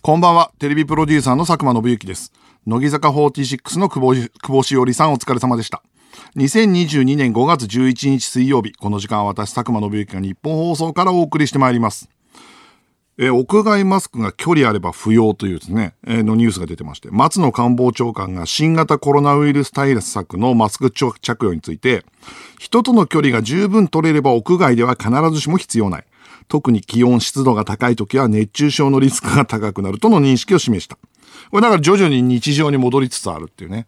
こんばんは。テレビプロデューサーの佐久間信之です。乃木坂46の久保しおりさん、お疲れ様でした。2022年5月11日水曜日、この時間は私佐久間信之が日本放送からお送りしてまいります。屋外マスクが距離あれば不要というですね、のニュースが出てまして、松野官房長官が新型コロナウイルス対策のマスク着用について、人との距離が十分取れれば屋外では必ずしも必要ない、特に気温湿度が高い時は熱中症のリスクが高くなるとの認識を示した。これだから徐々に日常に戻りつつあるっていうね。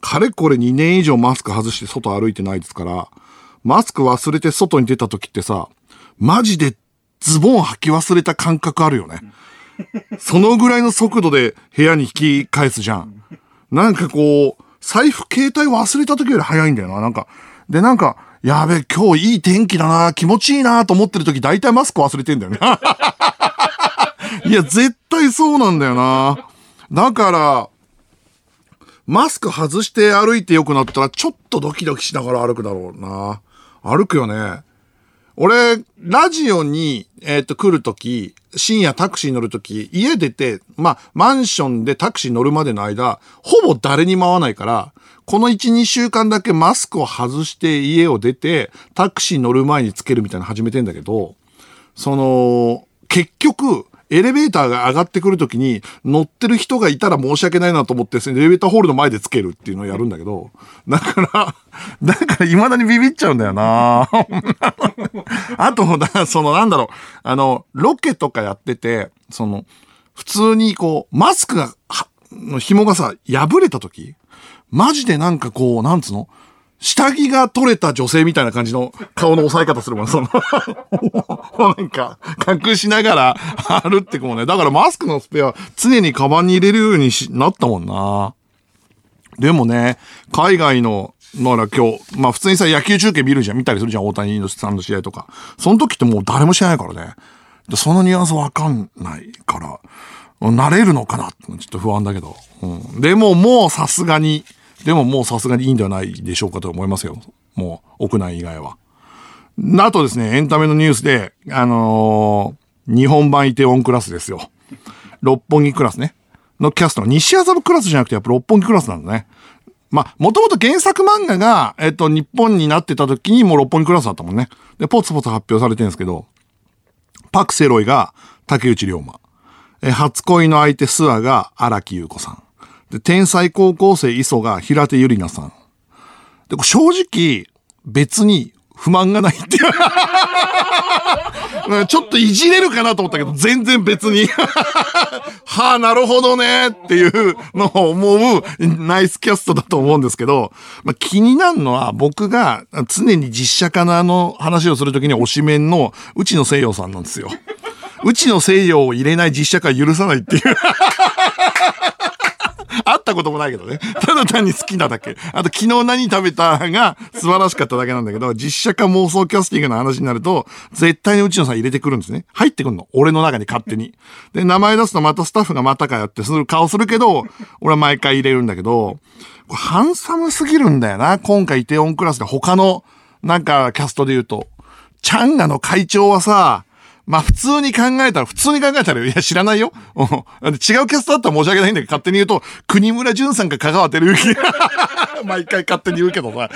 かれこれ2年以上マスク外して外歩いてないですから、マスク忘れて外に出た時ってさ、マジでズボン履き忘れた感覚あるよね。そのぐらいの速度で部屋に引き返すじゃん。なんかこう、財布携帯忘れた時より早いんだよな。なんかやべえ、今日いい天気だな、気持ちいいなと思ってる時大体マスク忘れてんだよね。いや絶対そうなんだよな。だからマスク外して歩いてよくなったら、ちょっとドキドキしながら歩くだろうな。歩くよね。俺、ラジオに、来るとき、深夜タクシー乗るとき、家出て、マンションでタクシー乗るまでの間、ほぼ誰にも会わないから、この1、2週間だけマスクを外して家を出て、タクシー乗る前につけるみたいなの始めてんだけど、結局、エレベーターが上がってくるときに乗ってる人がいたら申し訳ないなと思って、エレベーターホールの前でつけるっていうのをやるんだけど、だから未だにビビっちゃうんだよな。あと、ロケとかやってて、普通にこう、マスクの紐がさ、破れたとき、マジで下着が取れた女性みたいな感じの顔の押さえ方するもん。隠しながら歩ってくもんね。だからマスクのスペア常にカバンに入れるようになったもんな。でもね、海外の、今日、普通にさ、野球中継見たりするじゃん、大谷さんの試合とか。その時ってもう誰も知らないからね。そのニュアンスわかんないから、慣れるのかなってちょっと不安だけど。うん、でももうさすがにいいんではないでしょうかと思いますよ。もう屋内以外は。あとですね、エンタメのニュースで、日本版イテウォンクラスですよ。六本木クラスね。のキャストの西麻布クラスじゃなくて、やっぱ六本木クラスなんだね。もともと原作漫画が、日本になってた時にもう六本木クラスだったもんね。で、ポツポツ発表されてるんですけど、パクセロイが竹内涼真。初恋の相手スアが荒木優子さん。天才高校生磯が平手友梨奈さん。で、正直、別に不満がないっていう。ちょっといじれるかなと思ったけど、全然別に。はあ、なるほどねっていうのを思うナイスキャストだと思うんですけど、気になるのは僕が常に実写化の話をするときに推しメンの内野聖陽さんなんですよ。内野聖陽を入れない実写化許さないっていう。会ったこともないけどね。ただ単に好きなだけ。あと、昨日何食べたが素晴らしかっただけなんだけど、実写化妄想キャスティングの話になると、絶対に内野さん入れてくるんですね。入ってくるの。俺の中に勝手に。で、名前出すとまたスタッフがまたかやってする顔するけど、俺は毎回入れるんだけど、これハンサムすぎるんだよな。今回イテウォンクラスで他の、キャストで言うと、チャンガの会長はさ、普通に考えたら、いや、知らないよ。違うキャストだったら申し訳ないんだけど、勝手に言うと、国村淳さんか香川照之。毎回勝手に言うけどさ。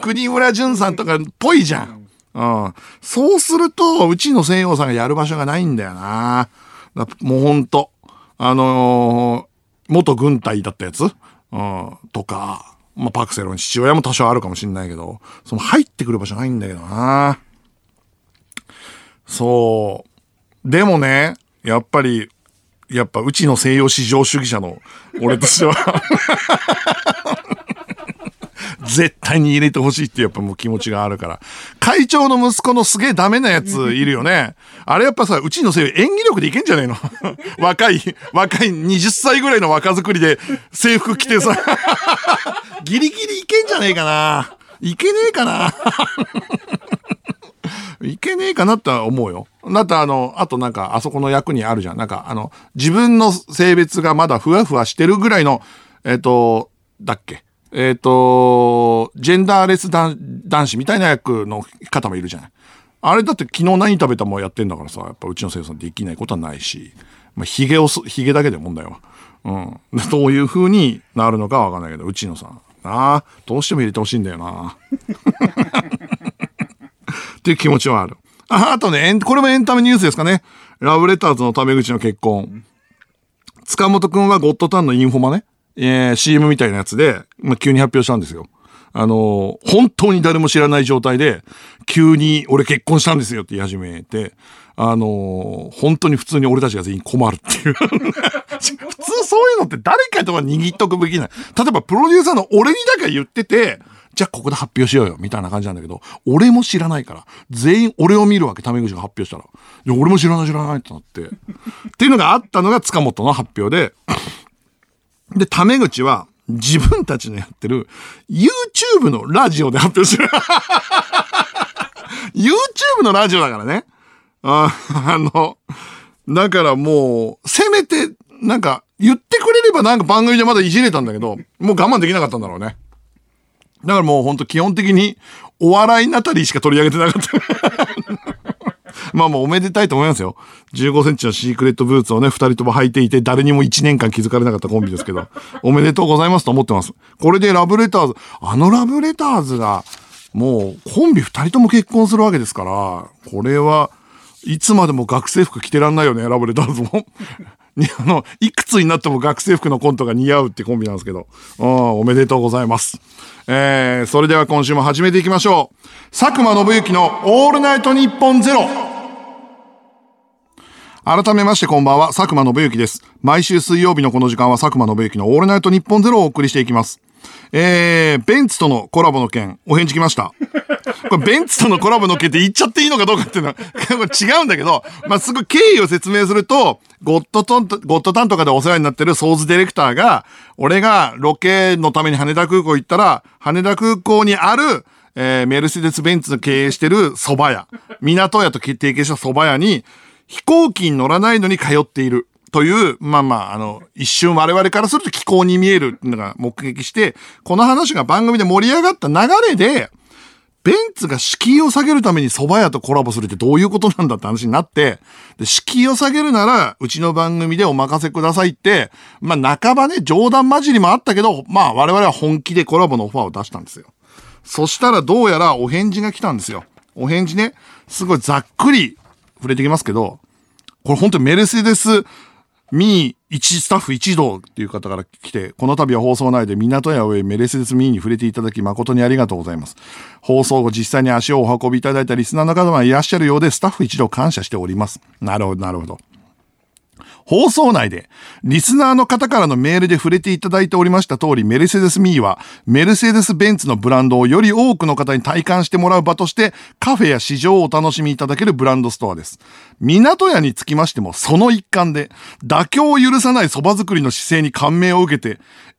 国村淳さんとかっぽいじゃん。うん。そうすると、うちの西洋さんがやる場所がないんだよな。もうほんと、元軍隊だったやつ、とか、パクセロの父親も多少あるかもしれないけど、入ってくる場所ないんだけどな。そう。でもね、やっぱ、うちの西洋至上主義者の俺としては、絶対に入れてほしいってやっぱもう気持ちがあるから。会長の息子のすげえダメなやついるよね。あれやっぱさ、うちの西洋演技力でいけんじゃねえの。若い20歳ぐらいの若作りで制服着てさ、ギリギリいけんじゃねえかな。いけねえかな。いけねえかなって思うよ。だってあそこの役にあるじゃん。自分の性別がまだふわふわしてるぐらいの、ジェンダーレス男子みたいな役の方もいるじゃない。あれだって昨日何食べたもんやってんだからさ、やっぱうちの生徒さんできないことはないし、ヒゲだけで問題は、うん、どういう風になるのかは分かんないけど、うちのさんなどうしても入れてほしいんだよなっていう気持ちはある。 あとね、これもエンタメニュースですかね。ラブレターズのタメ口の結婚、塚本くんはゴッドタンのインフォマね、CM みたいなやつで、急に発表したんですよ。本当に誰も知らない状態で急に俺結婚したんですよって言い始めて、本当に普通に俺たちが全員困るっていう普通そういうのって誰かとか握っとくべきない。例えばプロデューサーの俺にだけ言ってて、じゃあここで発表しようよみたいな感じなんだけど、俺も知らないから全員俺を見るわけ、タメ口が発表したら。で俺も知らないってなってっていうのがあったのが塚本の発表で、でタメ口は自分たちのやってる YouTube のラジオで発表するYouTube のラジオだからね。だからもうせめてなんか言ってくれればなんか番組でまだいじれたんだけど、もう我慢できなかったんだろうね。だからもうほんと基本的にお笑いなたりしか取り上げてなかったまあもうおめでたいと思いますよ。15センチのシークレットブーツをね、2人とも履いていて、誰にも1年間気づかれなかったコンビですけど、おめでとうございますと思ってます。これでラブレターズ、ラブレターズが、もうコンビ2人とも結婚するわけですから、これはいつまでも学生服着てらんないよね、ラブレターズも。いくつになっても学生服のコントが似合うってコンビなんですけど、おめでとうございます。それでは今週も始めていきましょう。佐久間宣行のオールナイトニッポンゼロ。改めましてこんばんは、佐久間宣行です。毎週水曜日のこの時間は佐久間宣行のオールナイトニッポンゼロをお送りしていきます。ベンツとのコラボの件、お返事来ました。これベンツとのコラボの件って言っちゃっていいのかどうかっていうのは違うんだけど、すごい経緯を説明すると、ゴッドタンとかでお世話になってるソーズディレクターが、俺がロケのために羽田空港行ったら、羽田空港にあるメルセデスベンツの経営してる蕎麦屋、港屋と提携した蕎麦屋に、飛行機に乗らないのに通っているという、一瞬我々からすると奇行に見えるのが目撃して、この話が番組で盛り上がった流れで、ベンツが敷居を下げるために蕎麦屋とコラボするってどういうことなんだって話になって、で敷居を下げるなら、うちの番組でお任せくださいって、半ばね、冗談交じりもあったけど、我々は本気でコラボのオファーを出したんですよ。そしたらどうやらお返事が来たんですよ。お返事ね、すごいざっくり、触れてきますけど、これ本当にメルセデスミー1スタッフ一同っていう方から来て、この度は放送内で港や上メルセデスミーに触れていただき誠にありがとうございます。放送後実際に足をお運びいただいたリスナーの方がいらっしゃるようで、スタッフ一同感謝しております。なるほど。放送内でリスナーの方からのメールで触れていただいておりました通り、メルセデスミーはメルセデスベンツのブランドをより多くの方に体感してもらう場として、カフェや市場をお楽しみいただけるブランドストアです。港屋につきましてもその一環で、妥協を許さない蕎麦作りの姿勢に感銘を受けて、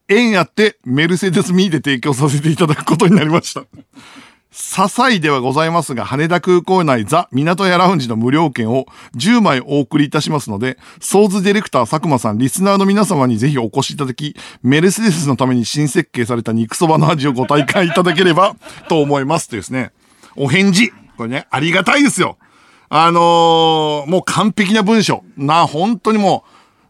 縁あってメルセデスミーで提供させていただくことになりました。些細ではございますが、羽田空港内ザ・港屋ラウンジの無料券を10枚お送りいたしますので、ソーズディレクター佐久間さん、リスナーの皆様にぜひお越しいただき、メルセデスのために新設計された肉そばの味をご体感いただければと思いますというですね、お返事。これね、ありがたいですよ。もう完璧な文章。本当にも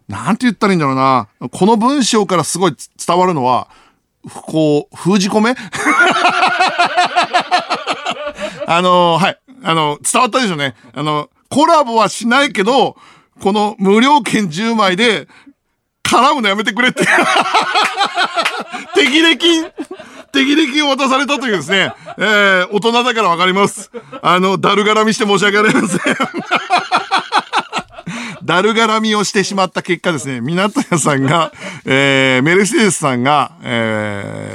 う、なんて言ったらいいんだろうな。この文章からすごい伝わるのは、封じ込めはい。伝わったでしょうね。コラボはしないけど、この無料券10枚で、絡むのやめてくれって。適齢金を渡されたというですね、大人だからわかります。だるがらみして申し訳ありません。だるがらみをしてしまった結果ですね、港屋さんが、メルセデスさんが、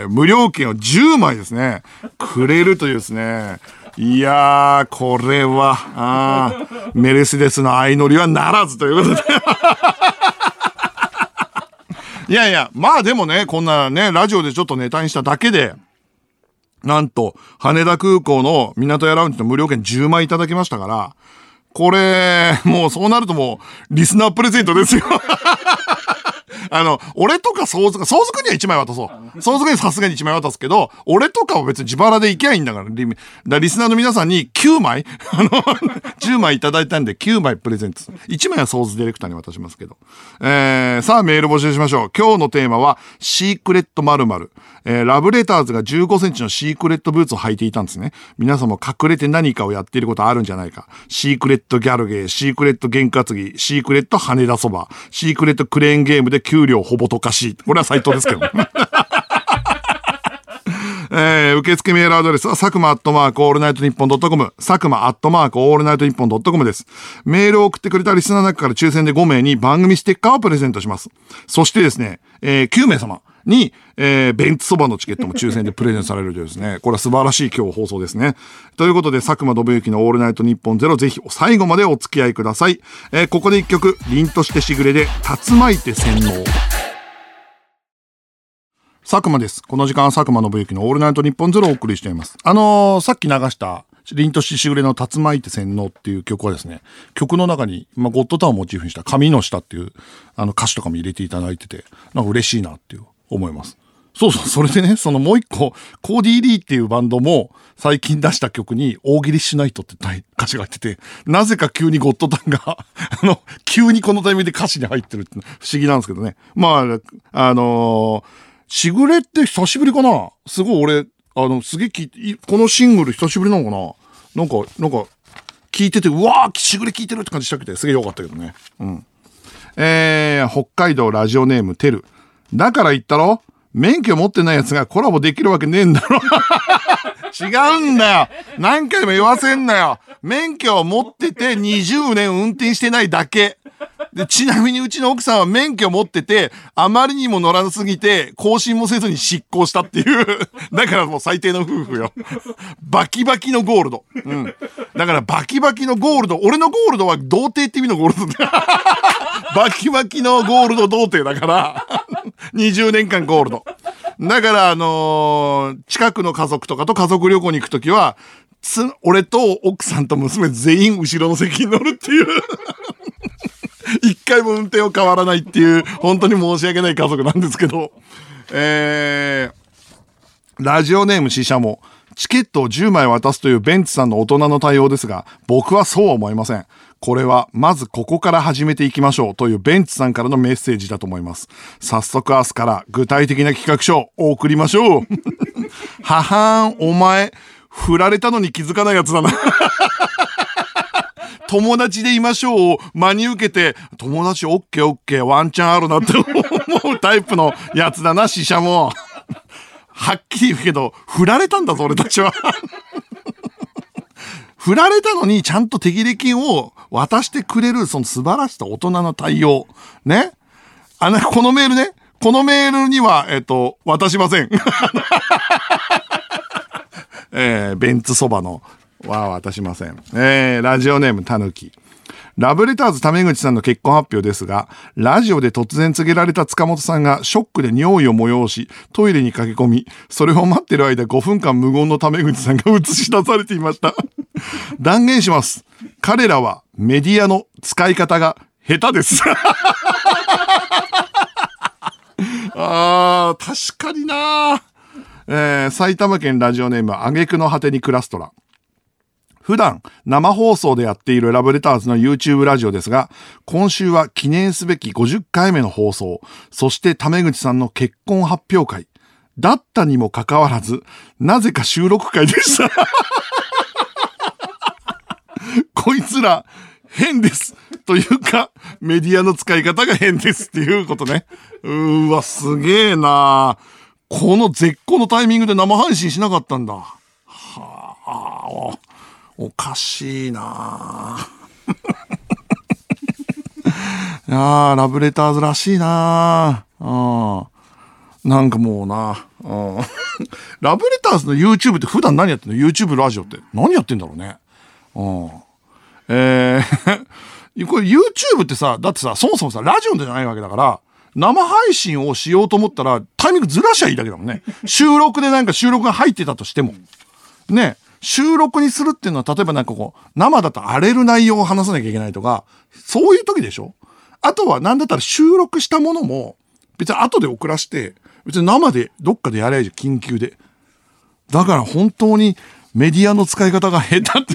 無料券を10枚ですね、くれるというですね、いやー、これは、メルセデスの相乗りはならずということで。いや、でもね、こんなね、ラジオでちょっとネタにしただけで、なんと、羽田空港の港屋ラウンジの無料券10枚いただきましたから、これ、もうそうなるともう、リスナープレゼントですよ。俺とか相続には1枚渡そう。相続にさすがに1枚渡すけど、俺とかは別に自腹でいけないんだから、リスナーの皆さんに9枚10枚いただいたんで9枚プレゼントする。1枚はソーズディレクターに渡しますけど。さあメール募集しましょう。今日のテーマは、シークレット○○。ラブレターズが15センチのシークレットブーツを履いていたんですね。皆さんも隠れて何かをやっていることあるんじゃないか。シークレットギャルゲー、シークレット験担ぎ、シークレット羽田そば、シークレットクレーンゲームで給料ほぼとかしい。これは斉藤ですけど。受付メールアドレスは佐久間@allnightnippon.com、佐久間@allnightnippon.com です。メールを送ってくれたリスナーの中から抽選で5名に番組ステッカーをプレゼントします。そしてですね、9名様に、ベンツそばのチケットも抽選でプレゼントされるというですね、これは素晴らしい今日放送ですね。ということで、佐久間信之のオールナイトニッポンゼロ、ぜひ最後までお付き合いください。ここで一曲、凛としてしぐれで竜巻いて洗脳。佐久間です。この時間は佐久間信之のオールナイトニッポンゼロをお送りしています。さっき流した凛としてしぐれの竜巻いて洗脳っていう曲はですね、曲の中に、ゴッドタウンをモチーフにした髪の下っていう歌詞とかも入れていただいてて、なんか嬉しいなっていう思います。そうそう、それでね、そのもう一個、コーディー・リーっていうバンドも最近出した曲に大喜利しないとって歌詞が入ってて、なぜか急にゴッドタンが、急にこのタイミングで歌詞に入ってるって不思議なんですけどね。しぐれって久しぶりかな？すごい俺、すげえこのシングル久しぶりなのかな？なんか、聞いてて、うわー、しぐれ聞いてるって感じしたくて、すげえ良かったけどね。うん。北海道ラジオネームテル。だから言ったろ、免許持ってないやつがコラボできるわけねえんだろ。違うんだよ。何回も言わせんなよ。免許を持ってて20年運転してないだけ。で、ちなみにうちの奥さんは免許持ってて、あまりにも乗らなすぎて、更新もせずに失効したっていう。だからもう最低の夫婦よ。バキバキのゴールド。うん。だからバキバキのゴールド。俺のゴールドは童貞って意味のゴールドだ。バキバキのゴールド童貞だから。20年間ゴールド。だから近くの家族とかと家族旅行に行くときは、俺と奥さんと娘全員後ろの席に乗るっていう。一回も運転を変わらないっていう、本当に申し訳ない家族なんですけど。ラジオネームシシャモ。チケットを10枚渡すというベンツさんの大人の対応ですが、僕はそうは思いません。これはまずここから始めていきましょうというベンツさんからのメッセージだと思います。早速明日から具体的な企画書を送りましょう。ははーん、お前振られたのに気づかないやつだな。友達でいましょうを真に受けて、友達オッケーオッケーワンチャンあるなって思うタイプのやつだな、死者も。はっきり言うけど、振られたんだぞ、俺たちは。振られたのにちゃんと手切れ金を渡してくれる、その素晴らしさ、大人の対応。ね。このメールね。このメールには、渡しません。ベンツそばのは渡しません。ラジオネームたぬき。ラブレターズためぐちさんの結婚発表ですが、ラジオで突然告げられた塚本さんがショックで尿意を催し、トイレに駆け込み、それを待ってる間5分間無言のためぐちさんが映し出されていました。断言します。彼らはメディアの使い方が下手です。あー、確かにな。埼玉県ラジオネーム挙句の果てにクラストラ。普段生放送でやっているラブレターズの YouTube ラジオですが、今週は記念すべき50回目の放送、そしてためぐちさんの結婚発表会だったにもかかわらず、なぜか収録会でした。こいつら変ですというか、メディアの使い方が変ですっていうことね。うわ、すげえな。この絶好のタイミングで生配信しなかったんだ。はあ、おかしいなぁ。いやー、ラブレターズらしいなぁ。なんかもうなぁ。ラブレターズの YouTube って普段何やってんの？ YouTube ラジオって何やってんだろうね。これ YouTube ってさ、だってさ、そもそもさ、ラジオじゃないわけだから、生配信をしようと思ったらタイミングずらしゃいいだけだもんね。収録が入ってたとしても。ね。収録にするっていうのは、例えばなんかこう、生だと荒れる内容を話さなきゃいけないとか、そういう時でしょ。あとはなんだったら収録したものも、別に後で遅らして、別に生でどっかでやればいいじゃん、緊急で。だから本当にメディアの使い方が下手って。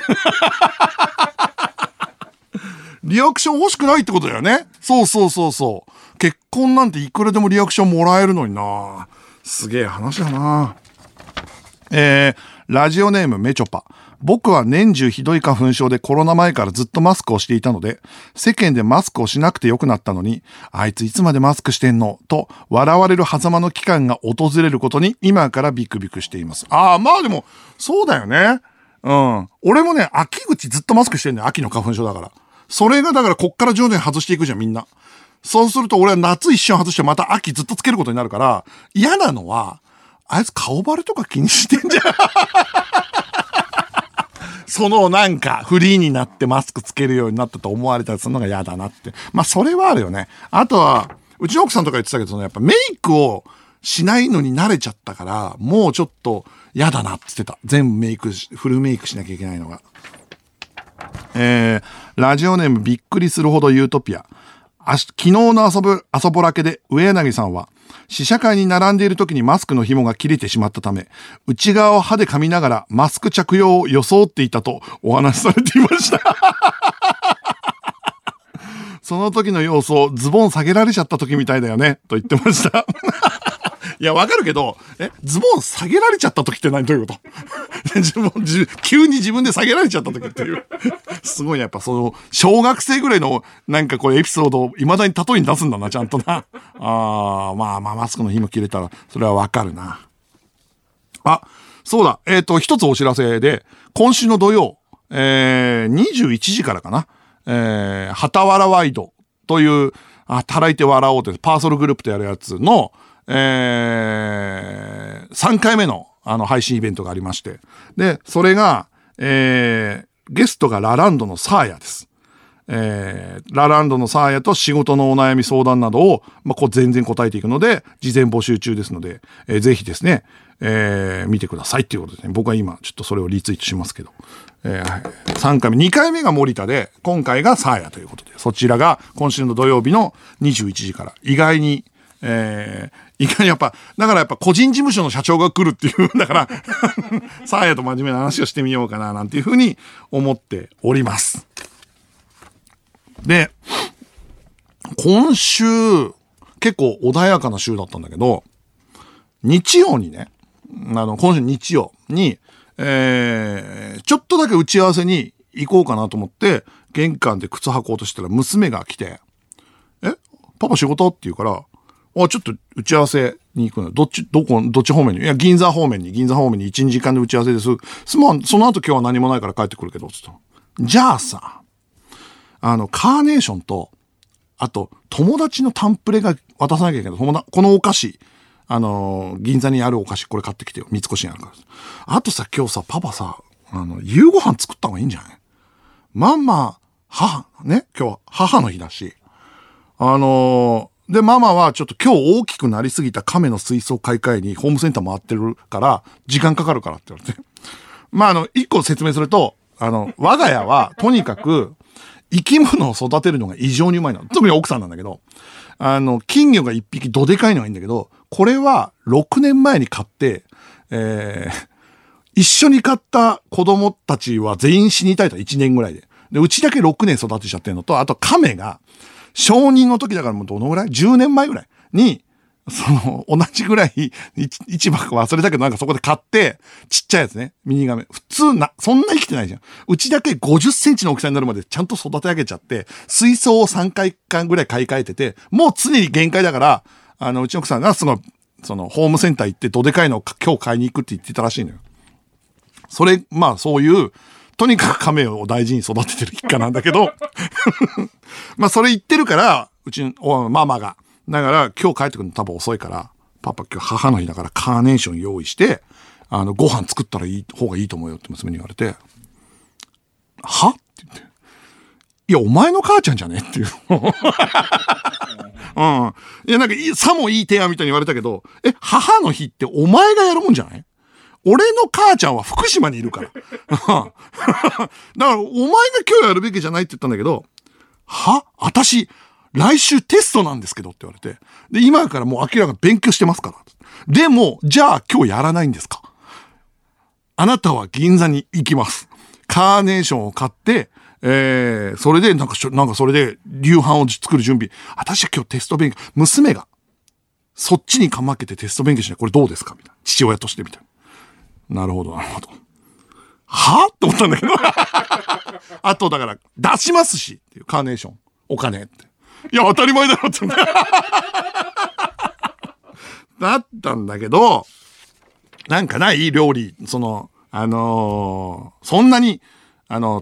リアクション欲しくないってことだよね。そうそうそうそう。結婚なんていくらでもリアクションもらえるのにな。すげえ話だな。ラジオネームメチョパ。僕は年中ひどい花粉症でコロナ前からずっとマスクをしていたので、世間でマスクをしなくてよくなったのに、あいついつまでマスクしてんのと笑われる狭間の期間が訪れることに今からビクビクしています。ああ、まあでもそうだよね。うん。俺もね、秋口ずっとマスクしてんね。秋の花粉症だから。それがだからこっから徐々に外していくじゃんみんな。そうすると俺は夏一瞬外してまた秋ずっとつけることになるから、嫌なのはあいつ顔バレとか気にしてんじゃん。そのなんかフリーになってマスクつけるようになったと思われたりするのが嫌だなって。まあそれはあるよね。あとはうちの奥さんとか言ってたけど、そのやっぱメイクをしないのに慣れちゃったから、もうちょっと嫌だなって言ってた。全部メイクフルメイクしなきゃいけないのが。ラジオネームびっくりするほどユートピア。昨日の遊ぼらけで上柳さんは試写会に並んでいる時にマスクの紐が切れてしまったため、内側を歯で噛みながらマスク着用を装っていたとお話しされていました。その時の様子をズボン下げられちゃった時みたいだよねと言ってました。いや、わかるけど、ズボン下げられちゃった時って何、どういうこと。急に自分で下げられちゃった時っていう。すごいね、やっぱその、小学生ぐらいの、なんかこうエピソードを未だに例えに出すんだな、ちゃんとな。ああ、まあまあ、マスクの紐切れたら、それはわかるな。あ、そうだ、一つお知らせで、今週の土曜、21時からかな、旗わらワイドという、働いて笑おうという、パーソルグループとやるやつの、3回目の配信イベントがありまして、でそれが、ゲストがラランドのサーヤです。ラランドのサーヤと仕事のお悩み相談などを、こう全然答えていくので、事前募集中ですので、ぜひですね、見てくださいっていうことですね。僕は今ちょっとそれをリツイートしますけど、3回目2回目が森田で、今回がサーヤということで、そちらが今週の土曜日の21時から。意外にいかにやっぱ、だからやっぱ個人事務所の社長が来るっていうんだからサーヤと真面目な話をしてみようかななんていうふうに思っております。で、今週結構穏やかな週だったんだけど、日曜にね、今週日曜に、ちょっとだけ打ち合わせに行こうかなと思って玄関で靴履こうとしたら娘が来て、パパ仕事って言うから、ちょっと打ち合わせに行くの。どっち方面に？いや、銀座方面に1、2時間で打ち合わせです。その後今日は何もないから帰ってくるけど、つって。じゃあさ、カーネーションと、あと、友達のタンプレが渡さなきゃいけない。このお菓子、銀座にあるお菓子、これ買ってきてよ。三越にあるから。あとさ、今日さ、パパさ、夕ご飯作った方がいいんじゃない？ママ、母、ね、今日は母の日だし、で、ママはちょっと今日大きくなりすぎた亀の水槽買い替えにホームセンター回ってるから、時間かかるからって言われて。一個説明すると、我が家はとにかく生き物を育てるのが異常にうまいの。特に奥さんなんだけど、金魚が一匹どでかいのはいいんだけど、これは6年前に買って、一緒に買った子供たちは全員死に絶えた1年ぐらいで。で、うちだけ6年育てちゃってるのと、あと亀が、承認の時だからもうどのぐらい ?10 年前ぐらいに、同じぐらい、一箱忘れたけどそこで買って、ちっちゃいやつね、ミニガメ。普通そんな生きてないじゃん。うちだけ50センチの大きさになるまでちゃんと育て上げちゃって、水槽を3回間ぐらい買い替えてて、もう常に限界だから、うちの奥さんがホームセンター行ってどでかいのを今日買いに行くって言ってたらしいのよ。それ、そういう、とにかく亀を大事に育ててる一家なんだけど、それ言ってるから、うちのママが。だから今日帰ってくるの多分遅いから、パパ今日母の日だからカーネーション用意して、ご飯作ったら方がいいと思うよって娘に言われて、は？って言って。いや、お前の母ちゃんじゃねっていう。うん。いや、さもいい提案みたいに言われたけど、母の日ってお前がやるもんじゃない？俺の母ちゃんは福島にいるから。だから、お前が今日やるべきじゃないって言ったんだけど、私、来週テストなんですけどって言われて、で、今からもう明らかに勉強してますから。でも、じゃあ今日やらないんですか？あなたは銀座に行きます。カーネーションを買って、それでなんかそれで夕飯を作る準備。私は今日テスト勉強、娘がそっちにかまけてテスト勉強しない。これどうですかみたいな。父親としてみたいな。なるほど、なるほど。はぁって思ったんだけど。あとだから出しますしっていうカーネーション。お金って。いや、当たり前だろって。だったんだけど、なんかない料理、そんなに、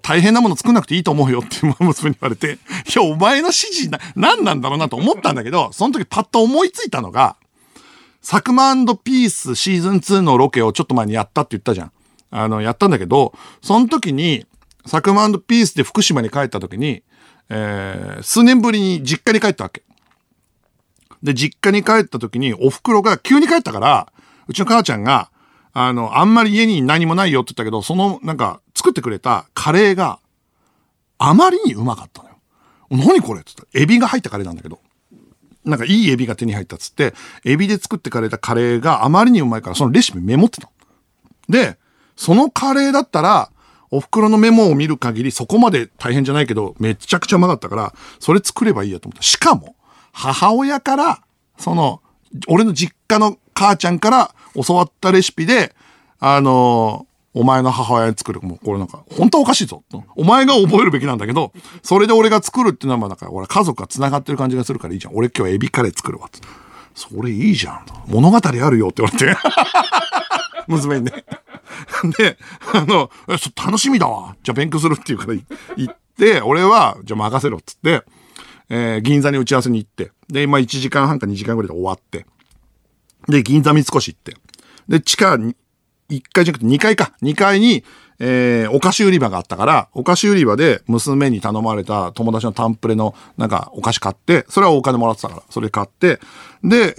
大変なもの作んなくていいと思うよって娘に言われて、いや、お前の指示何なんだろうなと思ったんだけど、その時パッと思いついたのが、サクマ&ピースシーズン2のロケをちょっと前にやったって言ったじゃん。やったんだけど、その時に、サクマ&ピースで福島に帰った時に、数年ぶりに実家に帰ったわけ。で、実家に帰った時に、お袋が急に帰ったから、うちの母ちゃんが、あんまり家に何もないよって言ったけど、その、なんか、作ってくれたカレーが、あまりにうまかったのよ。何これって言ったら、エビが入ったカレーなんだけど、なんかいいエビが手に入ったっつって、エビで作ってくれたカレーがあまりにうまいから、そのレシピメモってたの。で、そのカレーだったら、お袋のメモを見る限りそこまで大変じゃないけどめちゃくちゃうまかったからそれ作ればいいやと思った。しかも母親から俺の実家の母ちゃんから教わったレシピでお前の母親に作る。もうこれなんか本当はおかしいぞ。お前が覚えるべきなんだけどそれで俺が作るっていうのはだから俺家族がつながってる感じがするからいいじゃん。俺今日エビカレー作るわって。それいいじゃん。物語あるよって言われて娘にね。で、楽しみだわ。じゃあ勉強するっていうから行って、俺は、じゃあ任せろって言って、銀座に打ち合わせに行って、で、今1時間半か2時間ぐらいで終わって、で、銀座三越行って、で、地下1階じゃなくて2階か。2階に、お菓子売り場があったから、お菓子売り場で娘に頼まれた友達のタンプレのなんかお菓子買って、それはお金もらってたから、それ買って、で、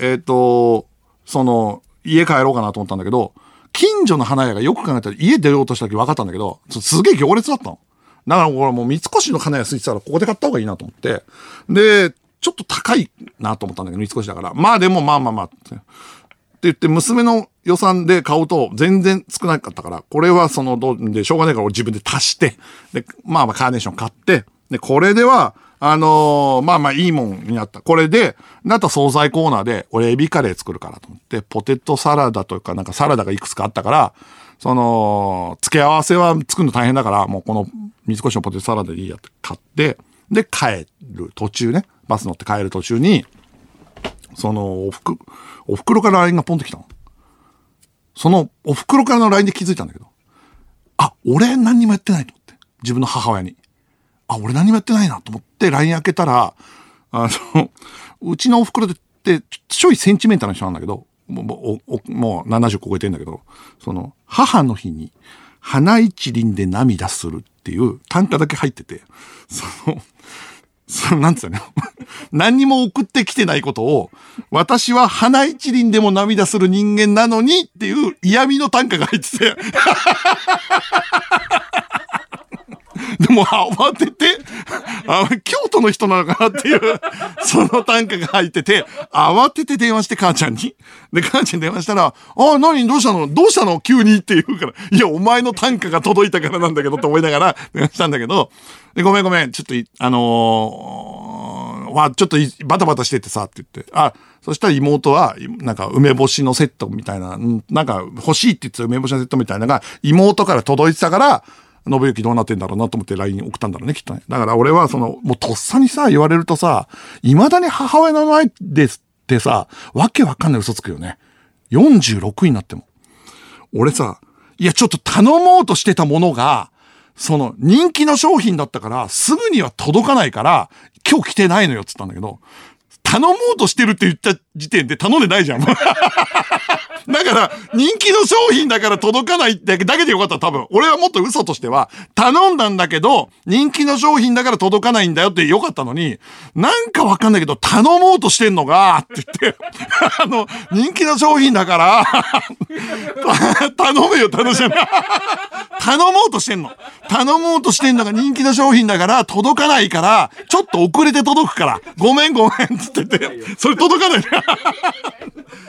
家帰ろうかなと思ったんだけど、近所の花屋がよく考えたら家出ようとした時分かったんだけど、すげえ行列だったの。だから俺もう三越の花屋空いてたらここで買った方がいいなと思って。で、ちょっと高いなと思ったんだけど三越だから。まあでもまあって。って言って娘の予算で買うと全然少なかったから、これはしょうがないから俺自分で足して、で、まあカーネーション買って、で、これでは、いいもんになった。これで、あと惣菜コーナーで、俺エビカレー作るからと思って、ポテトサラダというか、なんかサラダがいくつかあったから、付け合わせは作るの大変だから、もうこの三越のポテトサラダでいいやって買って、で、帰る途中ね、バス乗って帰る途中に、お袋から LINE がポンと来たの。お袋からの LINE で気づいたんだけど、あ、俺何にもやってないと思って、自分の母親に。あ、俺何もやってないなと思って、LINE 開けたら、うちのお袋って、ちょいセンチメンタルな人なんだけど、もう70超えてんだけど、母の日に、花一輪で涙するっていう短歌だけ入ってて、なんつうの何にも送ってきてないことを、私は花一輪でも涙する人間なのにっていう嫌味の短歌が入ってて、でも慌てて、京都の人なのかなっていう、その短歌が入ってて、慌てて電話して母ちゃんに。で、母ちゃんに電話したら、何どうしたの急にって言うから、いや、お前の短歌が届いたからなんだけどと思いながら電話したんだけど、でごめん、ちょっと、ちょっとバタバタしててさって言って、そしたら妹は、なんか梅干しのセットみたいな、なんか欲しいって言ってた梅干しのセットみたいなのが、妹から届いてたから、信之どうなってんだろうなと思って LINE 送ったんだろうね、きっとね。だから俺はもうとっさにさ、言われるとさ、未だに母親の前ですってさ、わけわかんない嘘つくよね。46になっても。俺さ、いやちょっと頼もうとしてたものが、人気の商品だったから、すぐには届かないから、今日来てないのよって言ったんだけど、頼もうとしてるって言った時点で頼んでないじゃん。だから人気の商品だから届かないってだけでよかった。多分俺はもっと嘘としては頼んだんだけど人気の商品だから届かないんだよってよかったのに、なんかわかんないけど頼もうとしてんのがって言って人気の商品だから頼めよ楽しみ頼もうとしてんの。頼もうとしてんのが人気の商品だから届かないからちょっと遅れて届くからごめんごめんって言ってて、それ届かない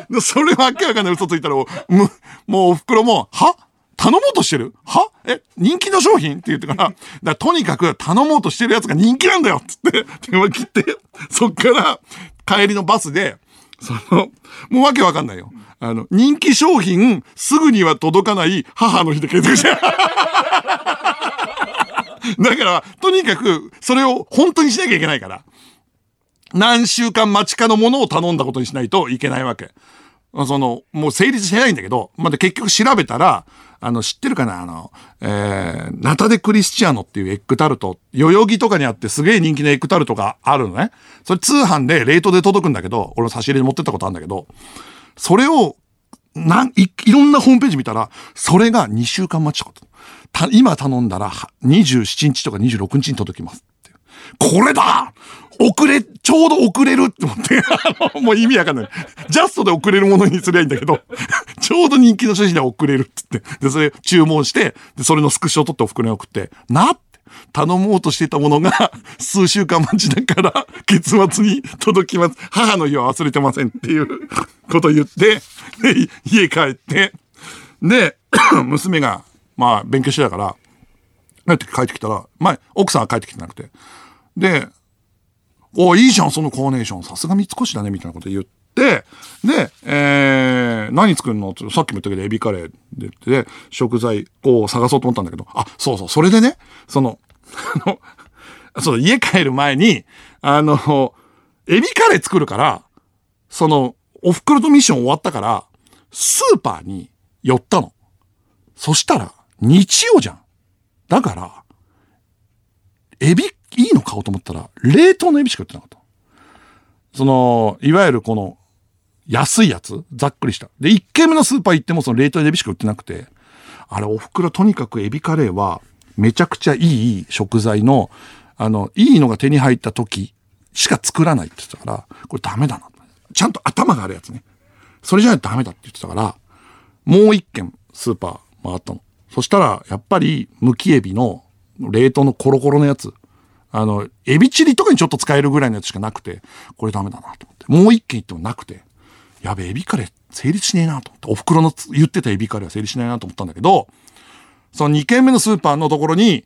ねそれはわけわかんない嘘ついたらもうお袋もは頼もうとしてるはえ人気の商品って言ってから、だからとにかく頼もうとしてるやつが人気なんだよっつって電話切って、そっから帰りのバスでそのもうわけわかんないよ、人気商品すぐには届かない母の日で検索してだからとにかくそれを本当にしなきゃいけないから、何週間待ちかのものを頼んだことにしないといけないわけ。そのもう成立してないんだけど、まだ結局調べたら知ってるかな、ナタデクリスチアノっていうエッグタルト、代々木とかにあってすげえ人気のエッグタルトがあるのね。それ通販で冷凍で届くんだけど、俺も差し入れに持ってったことあるんだけど、それをいろんなホームページ見たらそれが2週間待ちとか今頼んだら27日とか26日に届きますっていう。これだちょうど遅れるって思ってもう意味わかんない。ジャストで遅れるものにすりゃいいんだけどちょうど人気の商品で遅れるって言って、でそれ注文して、でそれのスクショを取ってお袋に送って、なって頼もうとしてたものが数週間待ちだから月末に届きます、母の日は忘れてませんっていうことを言って、で家帰って、で娘がまあ勉強してたから帰ってきたら、まあ奥さんは帰ってきてなくて、でおいいじゃんそのコーネーションさすが三越だねみたいなこと言って、で、何作るのってさっきも言ったけどエビカレーで言って、食材を探そうと思ったんだけど、あそうそうそれでね、そう家帰る前にエビカレー作るから、そのお袋とミッション終わったからスーパーに寄ったの。そしたら日曜じゃん、だからエビいいの買おうと思ったら冷凍のエビしか売ってなかった。そのいわゆるこの安いやつざっくりしたで、1軒目のスーパー行ってもその冷凍のエビしか売ってなくて、あれお袋とにかくエビカレーはめちゃくちゃいい食材のいいのが手に入った時しか作らないって言ってたから、これダメだな、ちゃんと頭があるやつね、それじゃないとダメだって言ってたから、もう1軒スーパー回ったの。そしたらやっぱりむきエビの冷凍のコロコロのやつ、エビチリとかにちょっと使えるぐらいのやつしかなくて、これダメだなと思って。もう一軒行ってもなくて、やべえ、エビカレー成立しねえなと思って。お袋の言ってたエビカレーは成立しないなと思ったんだけど、その2軒目のスーパーのところに、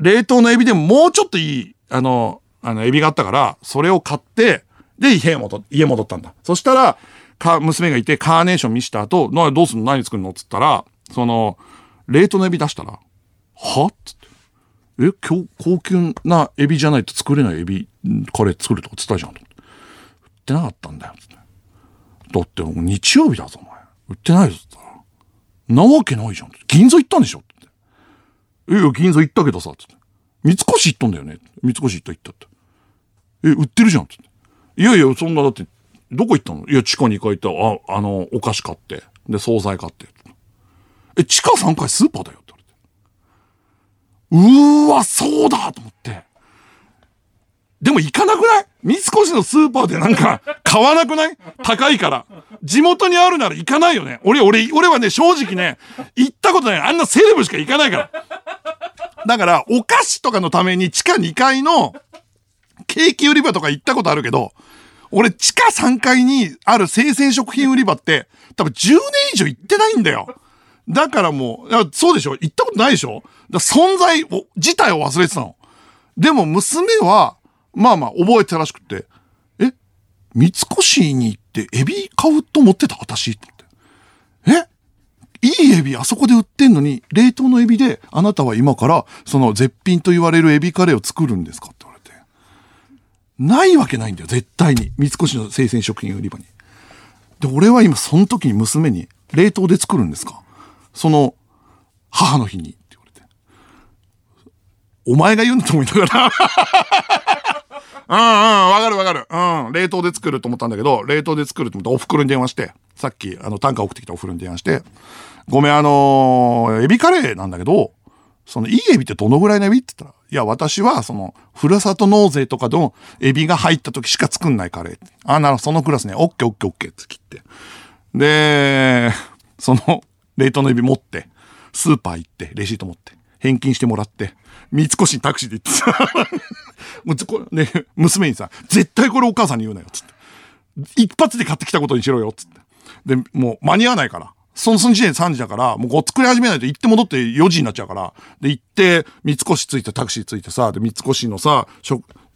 冷凍のエビでももうちょっといい、エビがあったから、それを買って、で、家戻ったんだ。そしたら、娘がいてカーネーション見した後、どうすんの何作るのっつったら、冷凍のエビ出したら、はっつって。高級なエビじゃないと作れないエビカレー作るとかつったじゃん。売ってなかったんだよ。だって日曜日だぞお前。売ってないぞって言ったら。なわけないじゃん。銀座行ったんでしょって。いや銀座行ったけどさって。三越行ったんだよね。三越行ったって。売ってるじゃんって。いやいやそんなだってどこ行ったの？いや地下2階行った。お菓子買ってで惣菜買って。地下3階スーパーだよ。うーわそうだと思って、でも行かなくない？三越のスーパーでなんか買わなくない？高いから。地元にあるなら行かないよね。俺はね正直ね行ったことない、あんなセレブしか行かないから。だからお菓子とかのために地下2階のケーキ売り場とか行ったことあるけど、俺地下3階にある生鮮食品売り場って多分10年以上行ってないんだよ。だからもう、そうでしょ？行ったことないでしょ？だ存在自体を忘れてたの。でも娘は、まあまあ覚えてたらしくて、三越に行ってエビ買うと思ってた私って言って。いいエビあそこで売ってんのに、冷凍のエビであなたは今からその絶品と言われるエビカレーを作るんですかって言われて。ないわけないんだよ、絶対に。三越の生鮮食品売り場に。で、俺は今その時に娘に、冷凍で作るんですか？その母の日にって言われて、お前が言うんだと思いながらわかるわかる。冷凍で作ると思ったんだけど、冷凍で作ると思ったらお袋に電話して、さっき、単価送ってきたお袋に電話して、ごめん、エビカレーなんだけど、いいエビってどのぐらいのエビって言ったら、いや、私は、ふるさと納税とかでも、エビが入った時しか作んないカレーって。あ、なるほど、そのクラスね、オッケーオッケーオッケーって切って。で、冷凍のエビ持って、スーパー行って、レシート持って、返金してもらって、三越にタクシーで行ってさ、ね、娘にさ、絶対これお母さんに言うなよ、つって。一発で買ってきたことにしろよ、つって。で、もう間に合わないから。その時点で3時だから、もう作り始めないと行って戻って4時になっちゃうから。で、行って、三越着いて、タクシー着いてさ、で、三越のさ、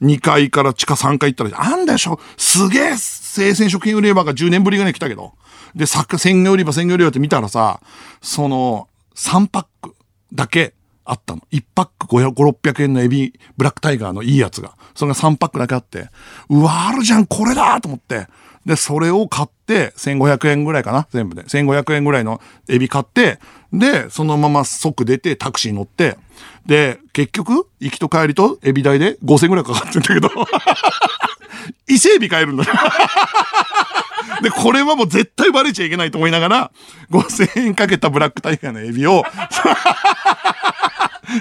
2階から地下3階行ったら、あんだよ、すげえ生鮮食品売り場が10年ぶりぐらい来たけど。で、鮮魚売り場って見たらさ、3パックだけあったの。1パック500、600円のエビ、ブラックタイガーのいいやつが。それが3パックだけあって、うわ、あるじゃん、これだと思って。で、それを買って、1500円ぐらいかな全部で。1500円ぐらいのエビ買って、で、そのまま即出て、タクシー乗って、で、結局、行きと帰りとエビ代で5000円ぐらいかかってんだけど、伊勢エビ買えるんだね。で、これはもう絶対バレちゃいけないと思いながら、5000円かけたブラックタイガーのエビを、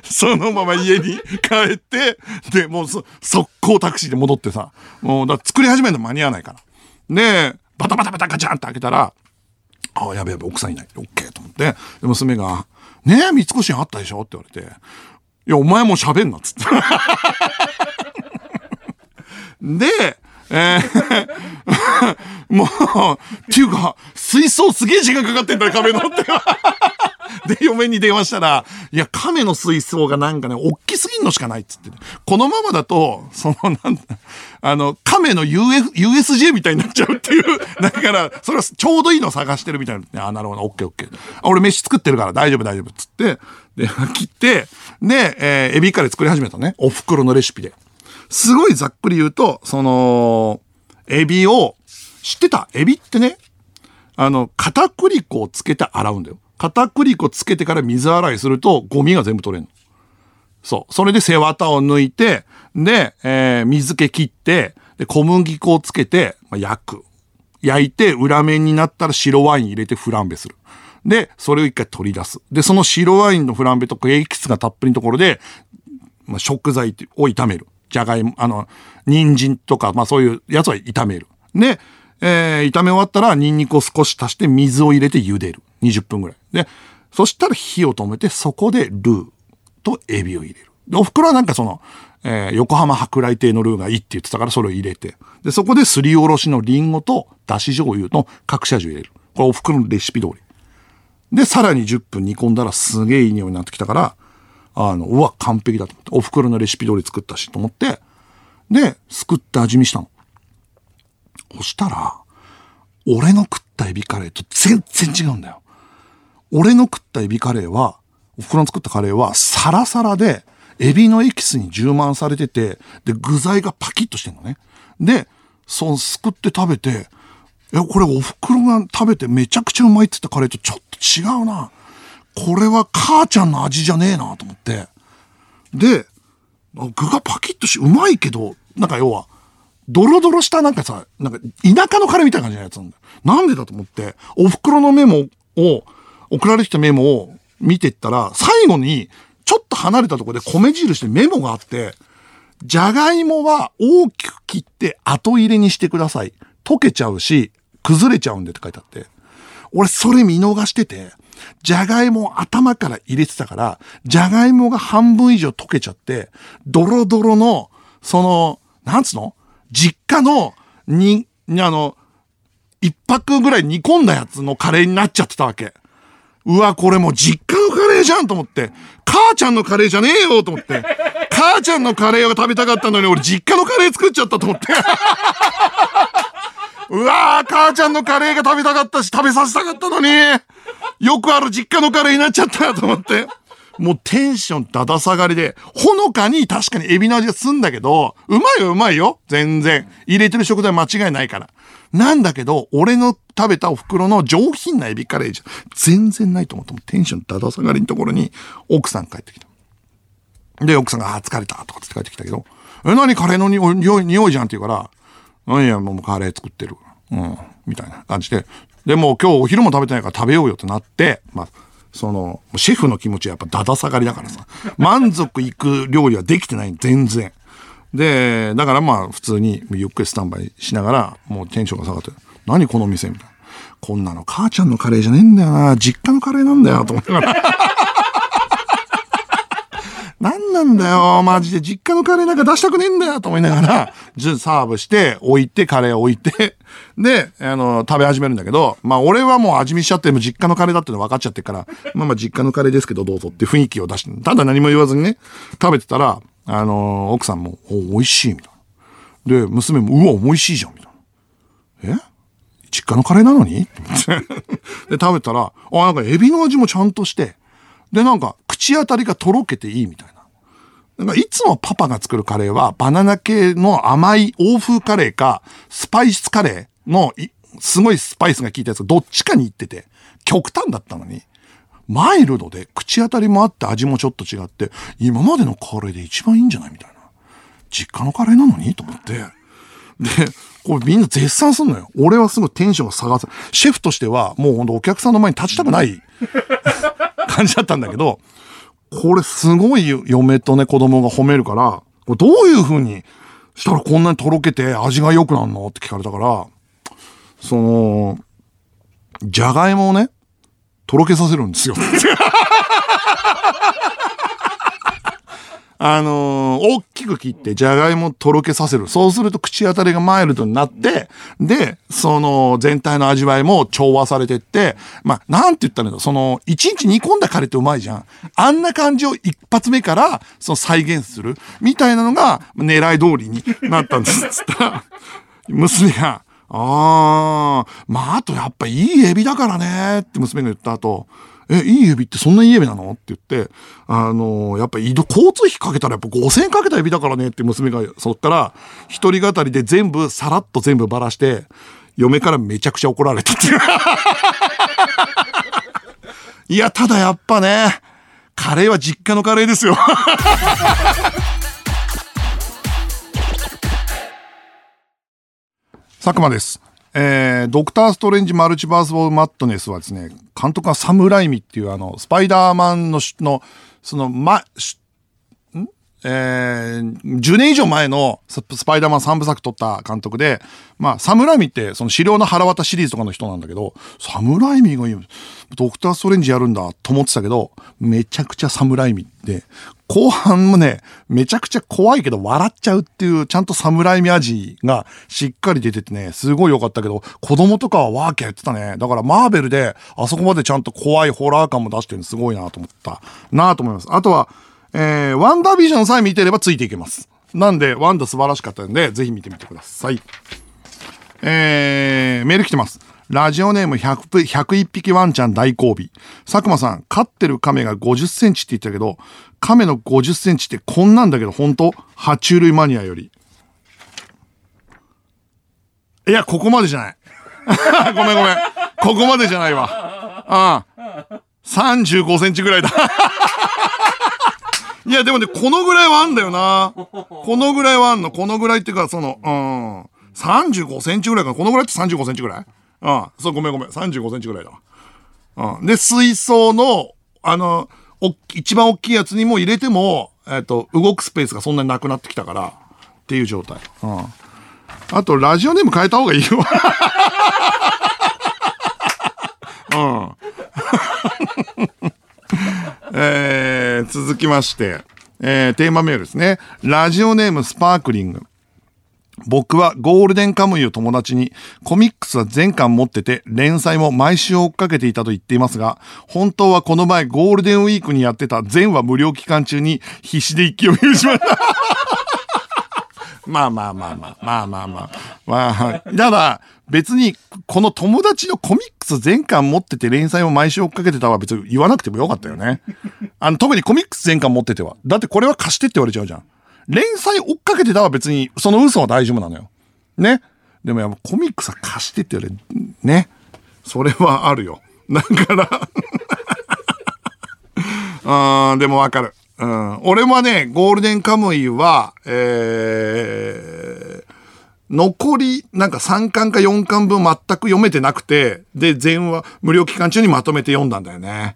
そのまま家に帰って、で、もう速攻タクシーで戻ってさ、もうだ作り始めるの間に合わないから。で、バタバタバタガチャンって開けたら、ああ、やべやべ、奥さんいない。オッケーと思って。で、娘が、ねえ、三越あったでしょって言われて、いや、お前も喋んな、つって。で、もう、っていうか、水槽すげえ時間かかってんだよ、亀のって。で、嫁に電話したら、いや、亀の水槽がなんかね、おっきすぎんのしかないっつって、ね。このままだと、亀の USJ みたいになっちゃうっていう。だから、それはちょうどいいの探してるみたいな。あ、なるほど、オッケーオッケー。俺飯作ってるから大丈夫っつって、で、切って、で、エビカレー作り始めたね。お袋のレシピで。すごいざっくり言うと、エビを、知ってた？エビってね、片栗粉をつけて洗うんだよ。片栗粉つけてから水洗いすると、ゴミが全部取れるの。そう。それで背わたを抜いて、で、水気切って、で、小麦粉をつけて、まあ、焼いて、裏面になったら白ワイン入れてフランベする。で、それを一回取り出す。で、その白ワインのフランベとエキスがたっぷりのところで、まあ、食材を炒める。じゃがいも、人参とか、まあそういうやつは炒める。で、炒め終わったらニンニクを少し足して水を入れて茹でる。20分ぐらい。で、そしたら火を止めて、そこでルーとエビを入れる。で、お袋はなんか横浜舶来亭のルーがいいって言ってたからそれを入れて。で、そこですりおろしのリンゴとだし醤油の隠し味を入れる。これお袋のレシピ通り。で、さらに10分煮込んだらすげえいい匂いになってきたから、うわ、完璧だと思って。お袋のレシピ通り作ったしと思って。で、すくって味見したの。そしたら、俺の食ったエビカレーと全然違うんだよ。俺の食ったエビカレーは、お袋の作ったカレーはサラサラで、エビのエキスに充満されてて、で、具材がパキッとしてんのね。で、すくって食べて、これお袋が食べてめちゃくちゃうまいって言ったカレーとちょっと違うな。これは母ちゃんの味じゃねえなと思って。で、具がパキッとし、うまいけど、なんか要は、ドロドロしたなんかさ、なんか田舎のカレーみたいな感じのやつなんだよ。なんでだと思って、お袋のメモを、送られてきたメモを見てったら、最後に、ちょっと離れたところで米印でメモがあって、じゃがいもは大きく切って後入れにしてください。溶けちゃうし、崩れちゃうんでって書いてあって。俺それ見逃してて、じゃがいもを頭から入れてたから、じゃがいもが半分以上溶けちゃって、ドロドロの、なんつうの？実家の、一泊ぐらい煮込んだやつのカレーになっちゃってたわけ。うわ、これもう実家のカレーじゃんと思って、母ちゃんのカレーじゃねえよと思って、母ちゃんのカレーが食べたかったのに俺実家のカレー作っちゃったと思って。うわー、母ちゃんのカレーが食べたかったし、食べさせたかったのに、よくある実家のカレーになっちゃったと思って。もうテンションだだ下がりで、ほのかに確かにエビの味がすんだけど、うまいよ。全然。入れてる食材間違いないから。なんだけど、俺の食べたお袋の上品なエビカレーじゃ全然ないと思って、もうテンションだだ下がりのところに奥さん帰ってきた。で、奥さんが、疲れたとかって帰ってきたけど、何カレーの匂いじゃんって言うから、いや、もうカレー作ってる。うん、みたいな感じで。で、もう今日お昼も食べてないから食べようよってなって、まあ、その、シェフの気持ちはやっぱだだ下がりだからさ、満足いく料理はできてない、全然。で、だからまあ、普通にゆっくりスタンバイしながら、もうテンションが下がって、何この店みたいな。こんなの母ちゃんのカレーじゃねえんだよな、実家のカレーなんだよ、と思って。何なんだよ、マジで。実家のカレーなんか出したくねえんだよ、と思いながら、サーブして、置いて、カレー置いて、で、食べ始めるんだけど、まあ、俺はもう味見しちゃって、もう実家のカレーだっての分かっちゃってから、まあ実家のカレーですけどどうぞって雰囲気を出して、ただ何も言わずにね、食べてたら、奥さんも、お、美味しい、みたいな。で、娘も、うわ、美味しいじゃん、みたいな。え？実家のカレーなのに？で、食べたら、あ、なんかエビの味もちゃんとして、で、なんか、口当たりがとろけていいみたいな。なんかいつもパパが作るカレーはバナナ系の甘い欧風カレーかスパイスカレーのすごいスパイスが効いたやつどっちかに行ってて極端だったのにマイルドで口当たりもあって味もちょっと違って今までのカレーで一番いいんじゃないみたいな。実家のカレーなのにと思って。で、これみんな絶賛すんのよ。俺はすごいテンションが下がってシェフとしてはもうほんとお客さんの前に立ちたくない感じだったんだけどこれすごい嫁とね子供が褒めるからこれどういう風にしたらこんなにとろけて味が良くなるのって聞かれたからそのじゃがいもをねとろけさせるんですよ大きく切ってじゃがいもをとろけさせるそうすると口当たりがマイルドになってでその全体の味わいも調和されてってまあなんて言ったらいいのその1日煮込んだカレーってうまいじゃんあんな感じを一発目からその再現するみたいなのが狙い通りになったんですつったら娘がまああとやっぱいいエビだからねって娘が言った後いいエビってそんないいエビなのって言って、やっぱり交通費かけたらやっぱ5000円かけたエビだからねって娘がそっから、一人語りで全部、さらっと全部ばらして、嫁からめちゃくちゃ怒られたっていう。いや、ただやっぱね、カレーは実家のカレーですよ。佐久間です。ドクターストレンジマルチバース・オブ・マットネスはですね監督はサム・ライミっていうスパイダーマンのその10年以上前のスパイダーマン3部作撮った監督でまあサム・ライミってその資料の腹渡シリーズとかの人なんだけどサム・ライミがドクターストレンジやるんだと思ってたけどめちゃくちゃサム・ライミで後半もねめちゃくちゃ怖いけど笑っちゃうっていうちゃんとサムライミ味がしっかり出ててねすごい良かったけど子供とかはワーキャーやってたねだからマーベルであそこまでちゃんと怖いホラー感も出してるのすごいなと思ったなと思います。あとは、ワンダービジョンさえ見てればついていけます。なんでワンダ素晴らしかったんでぜひ見てみてください。メール来てます。ラジオネーム101匹ワンちゃん大交尾。佐久間さん、飼ってる亀が50センチって言ったけど、亀の50センチってこんなんだけど、本当？爬虫類マニアより。いや、ここまでじゃない。ごめん。ここまでじゃないわ。うん。35センチぐらいだ。いや、でもね、このぐらいはあんだよな。このぐらいってか、35センチぐらいかな。このぐらいって35センチぐらい？ああ、そう、ごめん。35センチぐらいだわ。ああ、で、水槽の、一番大きいやつにも入れても、動くスペースがそんなになくなってきたから、っていう状態。ああ、あと、ラジオネーム変えた方がいいよ。うん。続きまして、テーマメールですね。ラジオネームスパークリング。僕はゴールデンカムイを友達にコミックスは全巻持ってて連載も毎週追っかけていたと言っていますが本当はこの前ゴールデンウィークにやってた全話無料期間中に必死で一気を許しましたまあただ別にこの友達のコミックス全巻持ってて連載を毎週追っかけてたは別に言わなくてもよかったよね特にコミックス全巻持っててはだってこれは貸してって言われちゃうじゃん。連載追っかけてたは別にその嘘は大丈夫なのよ。ね。でもやっぱコミックさ貸してって言われるね。それはあるよ。だから。でもわかる。俺もねゴールデンカムイは、残りなんか3巻か4巻分全く読めてなくて、で全話無料期間中にまとめて読んだんだよね。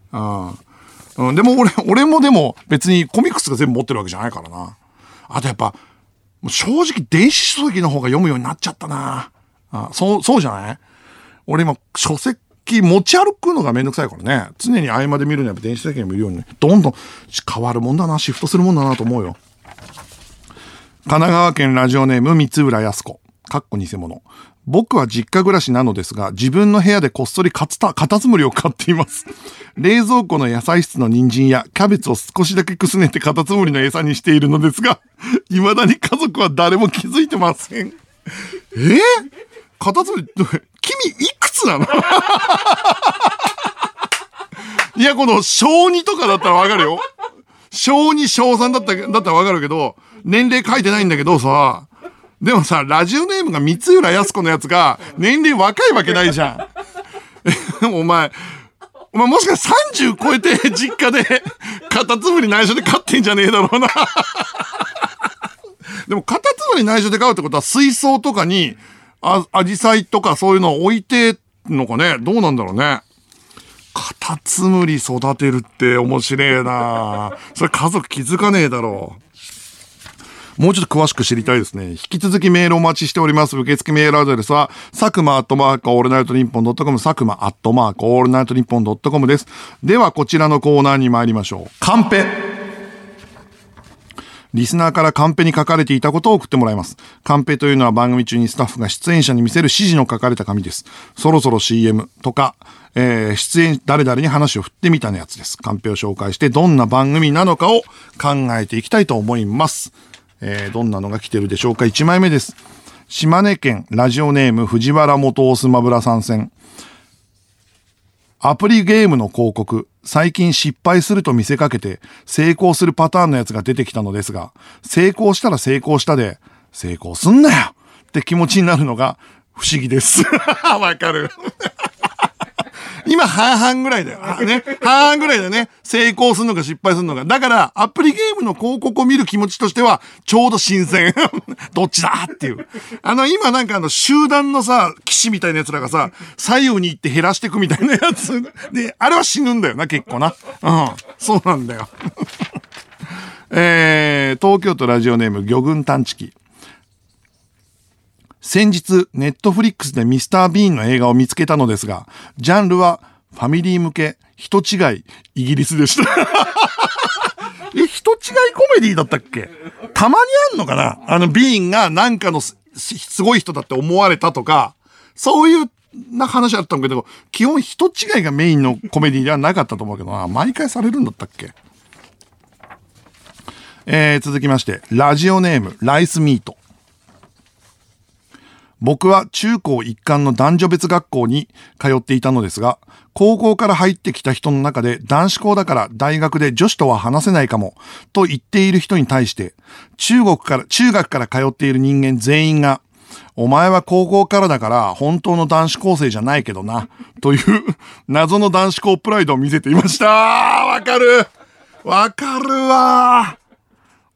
うん、でも俺もでも別にコミックスが全部持ってるわけじゃないからな。あとやっぱ正直電子書籍の方が読むようになっちゃったな。そうじゃない？俺今書籍持ち歩くのがめんどくさいからね、常に合間で見るのは電子書籍にもいるように、どんどん変わるもんだな、シフトするもんだなと思うよ。神奈川県ラジオネーム三浦康子かっこ偽物。僕は実家暮らしなのですが、自分の部屋でこっそりカタツムリを飼っています。冷蔵庫の野菜室の人参やキャベツを少しだけくすねてカタツムリの餌にしているのですが、未だに家族は誰も気づいてません。カタツムリ、君いくつなの？いや、この小2とかだったらわかるよ。小2、小3だったらわかるけど、年齢書いてないんだけどさ、でもさ、ラジオネームが三浦康子のやつが年齢若いわけないじゃん。お前もしかして30超えて実家でカタツムリ内緒で飼ってんじゃねえだろうな。でもカタツムリ内緒で飼うってことは水槽とかにアジサイとかそういうのを置いてんのかね、どうなんだろうね。カタツムリ育てるって面白いな。それ家族気づかねえだろう。もうちょっと詳しく知りたいですね。引き続きメールお待ちしております。受付メールアドレスは、佐久間アットマークオールナイトニッポンドットコム、佐久間アットマークオールナイトニッポンドットコムです。では、こちらのコーナーに参りましょう。カンペ。リスナーからカンペに書かれていたことを送ってもらいます。カンペというのは番組中にスタッフが出演者に見せる指示の書かれた紙です。そろそろ CM とか、出演誰々に話を振ってみたのやつです。カンペを紹介してどんな番組なのかを考えていきたいと思います。どんなのが来てるでしょうか。1枚目です。島根県ラジオネーム藤原元オスマブラ参戦。アプリゲームの広告、最近失敗すると見せかけて成功するパターンのやつが出てきたのですが、成功したら成功したで成功すんなよって気持ちになるのが不思議です。わかる。今半々ぐらいだよね。半々ぐらいだよね。成功するのか失敗するのか。だからアプリゲームの広告を見る気持ちとしてはちょうど新鮮。どっちだっていう。今なんか集団のさ、騎士みたいなやつらがさ、左右に行って減らしていくみたいなやつ。で、あれは死ぬんだよな、結構な。うん。そうなんだよ。東京都ラジオネーム魚群探知機。先日ネットフリックスでミスター・ビーンの映画を見つけたのですが、ジャンルはファミリー向け、人違いイギリスでした。人違いコメディだったっけ？たまにあんのかな、ビーンがなんかのすごい人だって思われたとか、そういうな話あったんだけど、基本人違いがメインのコメディではなかったと思うけどな。毎回されるんだったっけ？続きましてラジオネームライスミート。僕は中高一貫の男女別学校に通っていたのですが、高校から入ってきた人の中で男子校だから大学で女子とは話せないかもと言っている人に対して、中学から通っている人間全員が、お前は高校からだから本当の男子高生じゃないけどなという謎の男子校プライドを見せていました。わかるわ。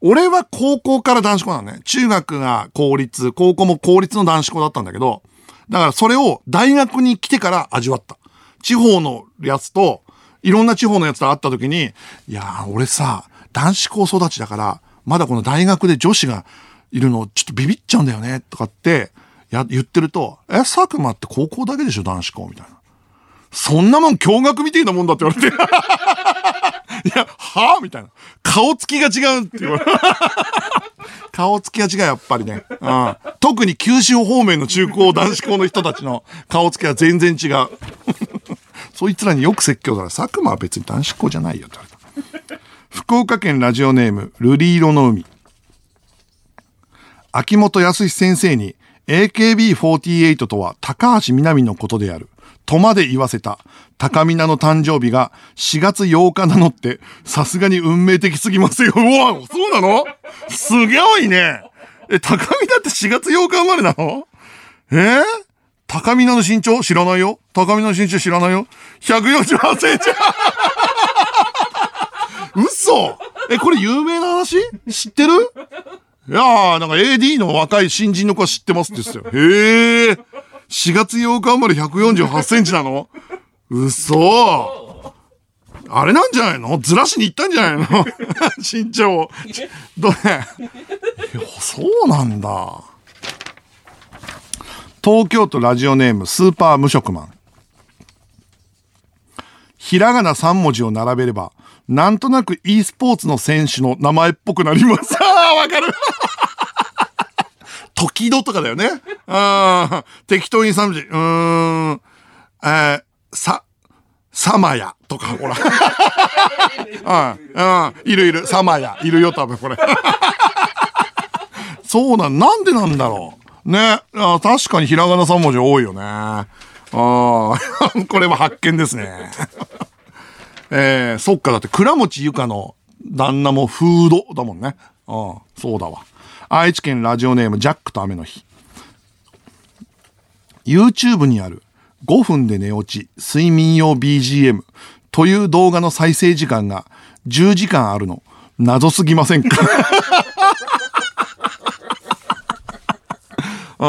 俺は高校から男子校なのね。中学が公立、高校も公立の男子校だったんだけど、だからそれを大学に来てから味わった。地方のやつと、いろんな地方のやつと会った時に、いやー俺さ、男子校育ちだから、まだこの大学で女子がいるのちょっとビビっちゃうんだよね、とかって言ってると、佐久間って高校だけでしょ男子校みたいな。そんなもん驚愕みたいなもんだって言われて。いや、はぁみたいな。顔つきが違うって言われる。顔つきが違う、やっぱりね。うん。特に九州方面の中高男子校の人たちの顔つきは全然違う。そいつらによく説教だから、佐久間は別に男子校じゃないよって言われた。福岡県ラジオネーム、瑠璃色の海。秋元康先生に AKB48 とは高橋みなみのことである。とまで言わせた高見菜の誕生日が4月8日なのってさすがに運命的すぎますよ。うわ、そうなの？すごいね。高見菜って4月8日生まれなの？高見菜の身長知らないよ。高見菜の身長知らないよ。148センチ。嘘。これ有名な話知ってる？いやー、なんか AD の若い新人の子は知ってますって言ってたよ。へー。4月8日生まれ148センチなの？嘘。あれなんじゃないの？ずらしに行ったんじゃないの？身長を。どれ？そうなんだ。東京都ラジオネームスーパー無職マン。ひらがな3文字を並べればなんとなく e スポーツの選手の名前っぽくなります。あー、わかる。時々とかだよね。あ、適当に3文字、サマヤとか、ほら。うん、いるいる、サマヤいるよ、多分これ。そうなん、なんでなんだろうね。あ、確かにひらがな3文字多いよね。あこれは発見ですね。そっか、だって倉持ゆかの旦那もフードだもんね。あ、そうだわ。愛知県ラジオネームジャックと雨の日。 YouTube にある5分で寝落ち睡眠用 BGM という動画の再生時間が10時間あるの謎すぎませんか？あ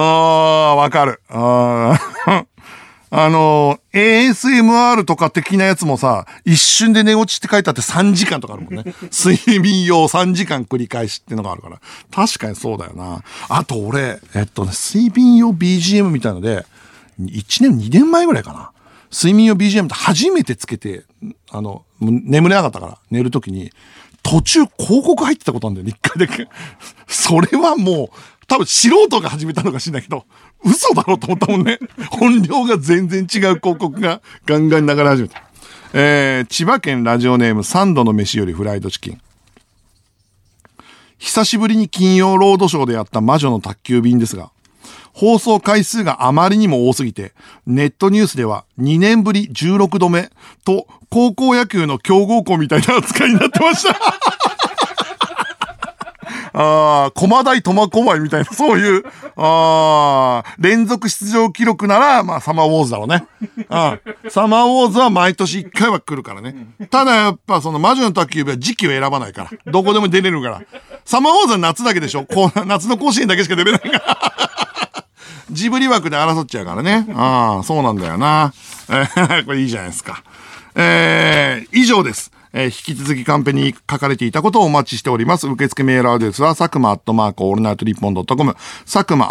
ー、わかる。ASMR とか的なやつもさ、一瞬で寝落ちって書いてあって3時間とかあるもんね。睡眠用3時間繰り返しってのがあるから。確かにそうだよな。あと俺、睡眠用 BGM みたいので、2年前ぐらいかな。睡眠用 BGM って初めてつけて、眠れなかったから、寝るときに、途中広告入ってたことなんだよね、一回だけ。それはもう、多分素人が始めたのか知んないけど、嘘だろと思ったもんね。音量が全然違う広告がガンガン流れ始めた。千葉県ラジオネーム3度の飯よりフライドチキン。久しぶりに金曜ロードショーでやった魔女の宅急便ですが、放送回数があまりにも多すぎて、ネットニュースでは2年ぶり16度目と高校野球の強豪校みたいな扱いになってました。ああ、駒大苫小牧みたいな、そういう、連続出場記録なら、まあ、サマーウォーズだろうね。サマーウォーズは毎年1回は来るからね。ただやっぱ、魔女の宅急便は時期を選ばないから。どこでも出れるから。サマーウォーズは夏だけでしょ。夏の甲子園だけしか出れないから。ジブリ枠で争っちゃうからね。ああ、そうなんだよな。これいいじゃないですか。以上です。引き続きカンペに書かれていたことをお待ちしております。受付メールアドレスは、佐久間@allnightnippon.com、佐久間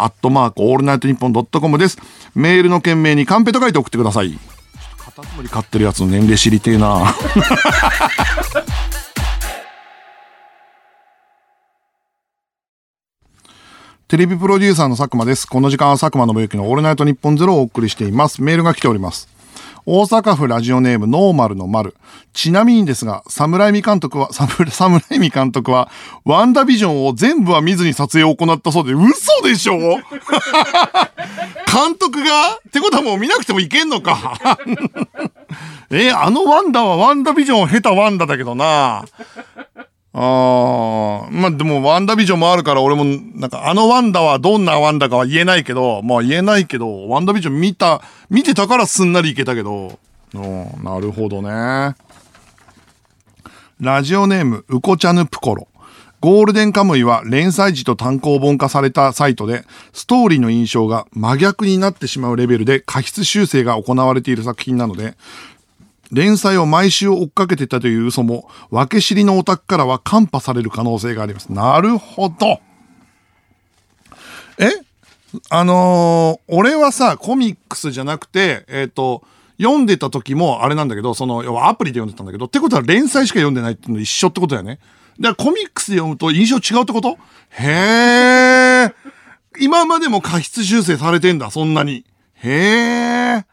@allnightnippon.com です。メールの件名にカンペと書いて送ってください。カタツムリ飼ってるやつの年齢知りてえな。テレビプロデューサーの佐久間です。この時間は佐久間信之のオールナイトニッポンゼロをお送りしています。メールが来ております。大阪府ラジオネームノーマルの丸。ちなみにですが、サムライミ監督はワンダビジョンを全部は見ずに撮影を行ったそうで、嘘でしょ。監督がってことはもう見なくてもいけんのか。ワンダはワンダビジョンを経たワンダだけどな。まあ、でもワンダビジョンもあるから俺もなんかワンダはどんなワンダかは言えないけど、まあ言えないけど、ワンダビジョン見てたからすんなりいけたけど、なるほどね。ラジオネームうこちゃぬぷころ。ゴールデンカムイは連載時と単行本化されたサイトでストーリーの印象が真逆になってしまうレベルで過失修正が行われている作品なので、連載を毎週追っかけてたという嘘も、分け知りのオタクからは看破される可能性があります。なるほど。俺はさ、コミックスじゃなくて、読んでた時もあれなんだけど、要はアプリで読んでたんだけど、ってことは連載しか読んでないっていうの一緒ってことだよね。だからコミックスで読むと印象違うってこと？へー。今までも過失修正されてんだ、そんなに。へー。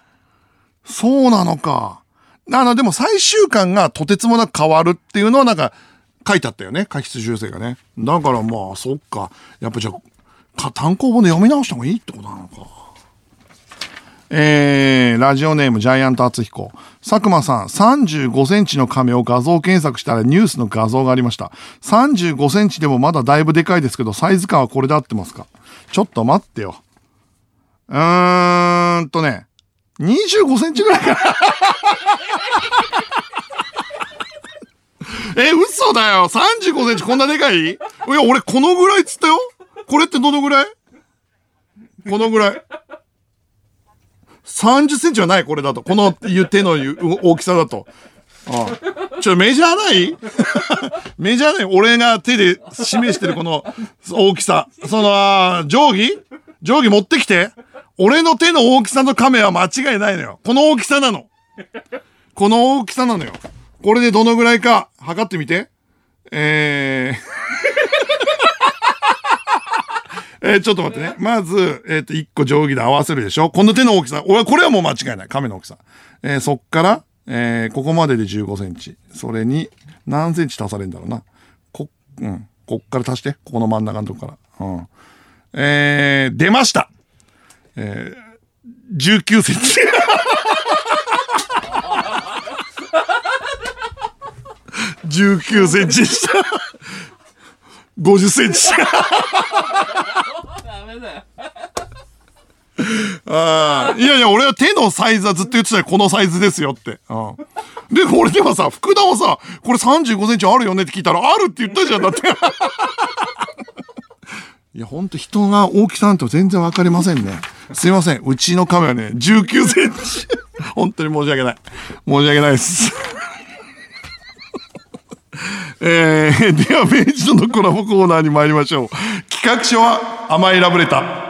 そうなのか。でも最終巻がとてつもなく変わるっていうのはなんか書いてあったよね。過失修正がね。だからまあ、そっか。やっぱじゃあ、単行本で読み直した方がいいってことなのか。ラジオネームジャイアント厚彦。佐久間さん、35センチの亀を画像検索したらニュースの画像がありました。35センチでもまだだいぶでかいですけど、サイズ感はこれで合ってますか？ちょっと待ってよ。25センチぐらいかな。嘘だよ。35センチこんなでかい？いや、俺このぐらいっつったよ。これってどのぐらい？このぐらい。30センチはない、これだと。この手の大きさだと。ああ、ちょ、メジャーない？メジャーない？俺が手で示してるこの大きさ。その、定規持ってきて。俺の手の大きさのカメは間違いないのよ。この大きさなの。この大きさなのよ。これでどのぐらいか測ってみて。ちょっと待ってね。まず、1個定規で合わせるでしょ。この手の大きさ。俺、これはもう間違いない。カメの大きさ。そっから、ここまでで15センチ。それに、何センチ足されるんだろうな。こっから足して。ここの真ん中のとこから。うん。出ました。19センチ。19センチでした。50センチ。ダメだよ。ああ、いやいや、俺は手のサイズはずっと言ってたよ。このサイズですよって。うん、で、俺でもさ、福田はさ、これ35センチあるよねって聞いたら、あるって言ったじゃんだって。いや、ほんと人が大きさなんて全然わかりませんね。すいません。うちのカメはね、19センチ。本当に申し訳ない。申し訳ないです。では、明治とのコラボコーナーに参りましょう。企画書は甘いラブレター。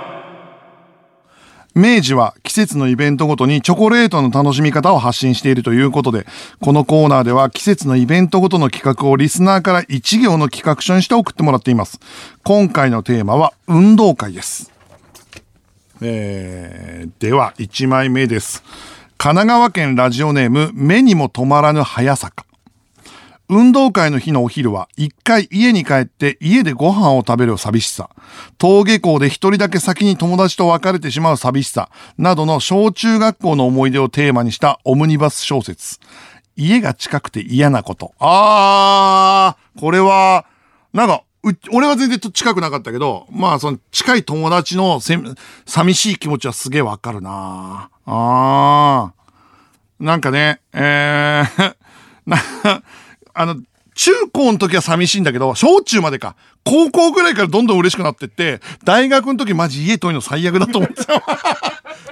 明治は季節のイベントごとにチョコレートの楽しみ方を発信しているということで、このコーナーでは季節のイベントごとの企画をリスナーから一行の企画書にして送ってもらっています。今回のテーマは運動会です。では1枚目です。神奈川県ラジオネーム目にも止まらぬ早坂。運動会の日のお昼は一回家に帰って家でご飯を食べる寂しさ、登下校で一人だけ先に友達と別れてしまう寂しさなどの小中学校の思い出をテーマにしたオムニバス小説、家が近くて嫌なこと。これはなんか俺は全然近くなかったけど、まあその近い友達の寂しい気持ちはすげえわかるな。なんかね、中高の時は寂しいんだけど、小中までか。高校ぐらいからどんどん嬉しくなってって、大学の時マジ家遠いの最悪だと思ってた。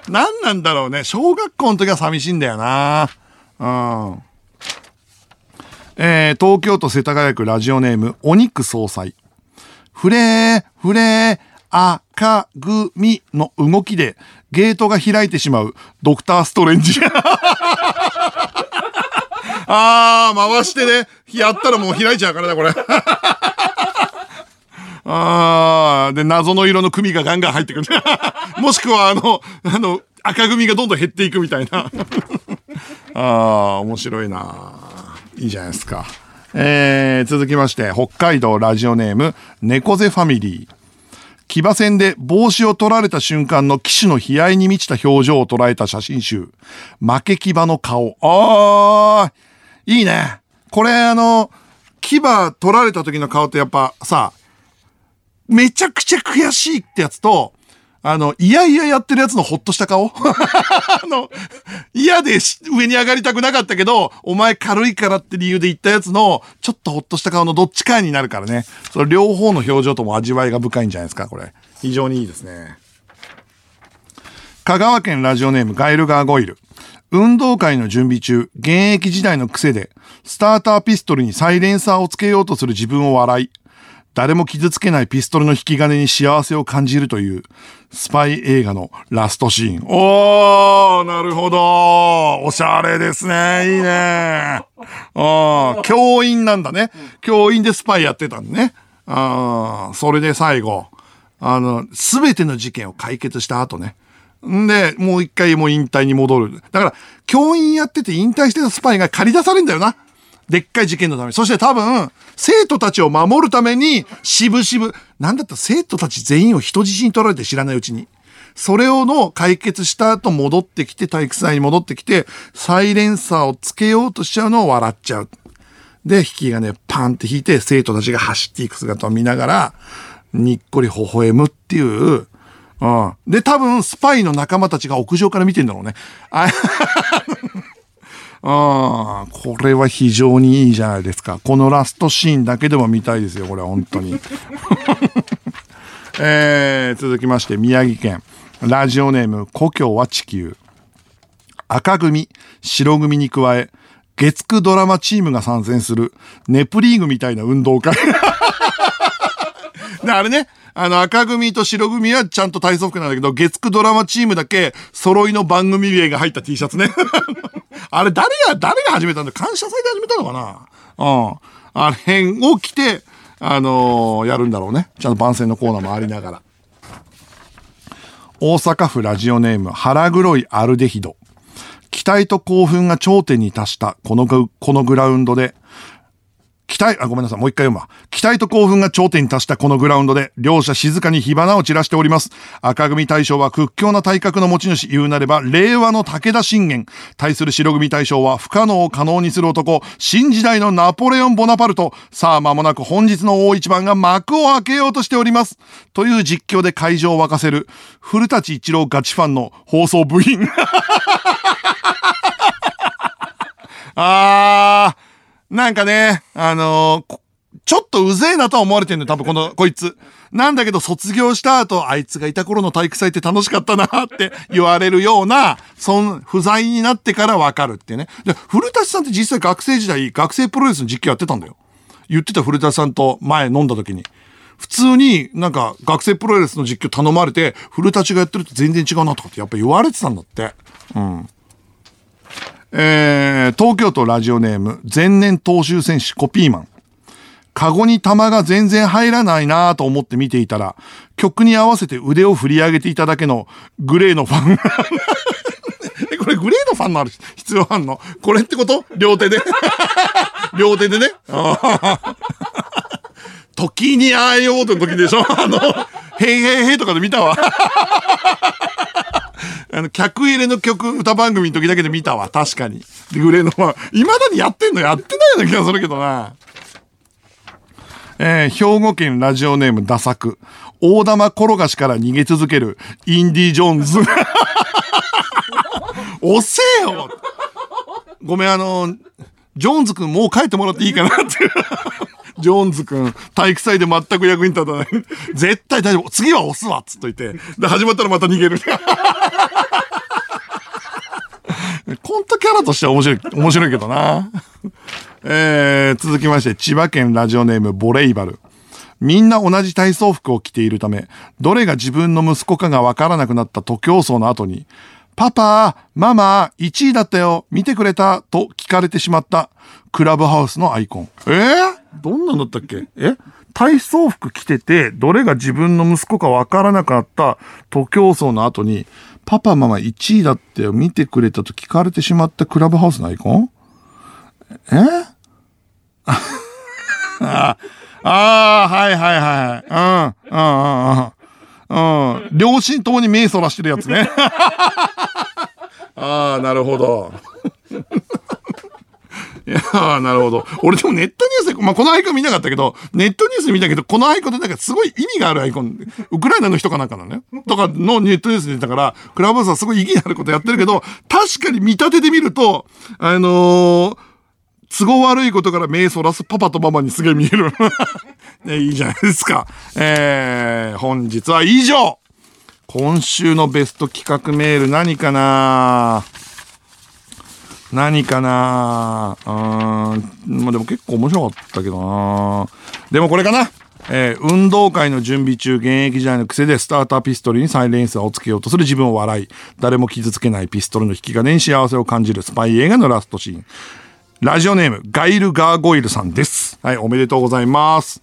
何なんだろうね。小学校の時は寂しいんだよな。うん。東京都世田谷区ラジオネーム、お肉総裁。フレー、フレー、赤組の動きで、ゲートが開いてしまう、ドクターストレンジ。回してね。やったらもう開いちゃうからな、これ。で、謎の色の組がガンガン入ってくる。もしくは、赤組がどんどん減っていくみたいな。面白いな。いいじゃないですか。続きまして、北海道ラジオネーム、猫背ファミリー。騎馬戦で帽子を取られた瞬間の騎手の悲哀に満ちた表情を捉えた写真集、負け騎馬の顔。いいね。これ騎馬取られた時の顔ってやっぱさ、めちゃくちゃ悔しいってやつと、いやいややってるやつのほっとした顔。嫌で上に上がりたくなかったけど、お前軽いからって理由で言ったやつの、ちょっとほっとした顔のどっちかになるからね。それ両方の表情とも味わいが深いんじゃないですか、これ。非常にいいですね。香川県ラジオネームガエルガーゴイル。運動会の準備中、現役時代の癖で、スターターピストルにサイレンサーをつけようとする自分を笑い、誰も傷つけないピストルの引き金に幸せを感じるというスパイ映画のラストシーン。なるほど。おしゃれですね。いいね。教員なんだね。教員でスパイやってたんだね。それで最後、すべての事件を解決した後ね。んで、もう一回もう引退に戻る。だから、教員やってて引退してたスパイが駆り出されるんだよな。でっかい事件のために。そして多分、生徒たちを守るために、なんだったら生徒たち全員を人質に取られて知らないうちに。それを解決した後戻ってきて、体育祭に戻ってきて、サイレンサーをつけようとしちゃうのを笑っちゃう。で、引き金パンって引いて、生徒たちが走っていく姿を見ながら、にっこり微笑むっていう。うん。で、多分、スパイの仲間たちが屋上から見てんだろうね。ああ、これは非常にいいじゃないですか。このラストシーンだけでも見たいですよ、これは本当に。続きまして、宮城県。ラジオネーム、故郷は地球。赤組、白組に加え、月9ドラマチームが参戦する、ネプリーグみたいな運動会。で、あれね、赤組と白組はちゃんと体操服なんだけど、月9ドラマチームだけ、揃いの番組名が入った T シャツね。あれ、誰が始めたんだ？感謝祭で始めたのかな？うん。あれを着て、やるんだろうね。ちゃんと番宣のコーナーもありながら。大阪府ラジオネーム、腹黒いアルデヒド。期待と興奮が頂点に達したこのグラウンドで、期待と興奮が頂点に達したこのグラウンドで、両者静かに火花を散らしております。赤組大将は屈強な体格の持ち主、言うなれば、令和の武田信玄。対する白組大将は、不可能を可能にする男、新時代のナポレオン・ボナパルト。さあ、間もなく本日の大一番が幕を開けようとしております。という実況で会場を沸かせる、古舘一郎ガチファンの放送部員。なんかね、ちょっとうぜえなとは思われてんのよ、多分こいつ。なんだけど、卒業した後、あいつがいた頃の体育祭って楽しかったなって言われるような、不在になってからわかるってね。で、古舘さんって実際学生時代、学生プロレスの実況やってたんだよ。言ってた古舘さんと前飲んだ時に。普通になんか学生プロレスの実況頼まれて、古舘がやってると全然違うなとかってやっぱ言われてたんだって。うん。東京都ラジオネーム、前年投手選手コピーマン。カゴに玉が全然入らないなぁと思って見ていたら、曲に合わせて腕を振り上げていただけのグレーのファン。これグレーのファンのある必要あんの？これってこと？両手で。両手でね。時にああいうことの時でしょ？へいへいへいとかで見たわ。客入れの歌番組の時だけで見たわ。確かに。グレーのファン。未だにやってんの？やってないような気がするけどな。兵庫県ラジオネームダサク。大玉転がしから逃げ続ける、インディ・ジョーンズ。おせえよ！ごめん、ジョーンズくんもう帰ってもらっていいかなって。ジョーンズくん、体育祭で全く役に立たない。絶対大丈夫。次は押すわっつっといて。で、始まったらまた逃げる。コントキャラとしては面白いけどな。続きまして、千葉県ラジオネームボレイバル。みんな同じ体操服を着ているため、どれが自分の息子かがわからなくなった徒競走の後に、パパ、ママ、1位だったよ、見てくれたと聞かれてしまったクラブハウスのアイコン。どんなんだったっけ？体操服着てて、どれが自分の息子かわからなかった徒競走の後に、パパママ1位だったよ、見てくれたと聞かれてしまったクラブハウスのアイコン？はいはいはい。うん、うん、うん。両親ともに目そらしてるやつね。ああ、なるほど。いやー、なるほど。俺でもネットニュースで、このアイコン見なかったけど、ネットニュース見たけど、このアイコンってなんかすごい意味があるアイコン。ウクライナの人かなんかのね。とかのネットニュースで出たから、クラブハウスはすごい意義のあることやってるけど、確かに見立てで見ると、都合悪いことから目そらすパパとママにすげえ見える。ね、いいじゃないですか。本日は以上。今週のベスト企画メール何かな。でも結構面白かったけどな。でもこれかな。運動会の準備中、現役時代の癖でスターターピストルにサイレンサーをつけようとする自分を笑い、誰も傷つけないピストルの引き金に幸せを感じるスパイ映画のラストシーン。ラジオネーム、ガイル・ガーゴイルさんです。はい、おめでとうございます。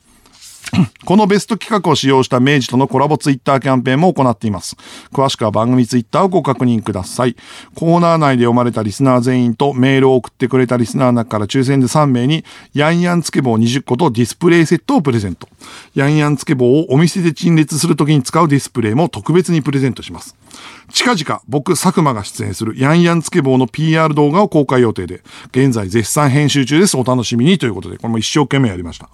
このベスト企画を使用した明治とのコラボツイッターキャンペーンも行っています。詳しくは番組ツイッターをご確認ください。コーナー内で読まれたリスナー全員とメールを送ってくれたリスナーの中から抽選で3名にヤンヤンつけ棒20個とディスプレイセットをプレゼント。ヤンヤンつけ棒をお店で陳列するときに使うディスプレイも特別にプレゼントします。近々僕佐久間が出演するヤンヤンつけ棒の PR 動画を公開予定で、現在絶賛編集中です。お楽しみにということで、これも一生懸命やりました。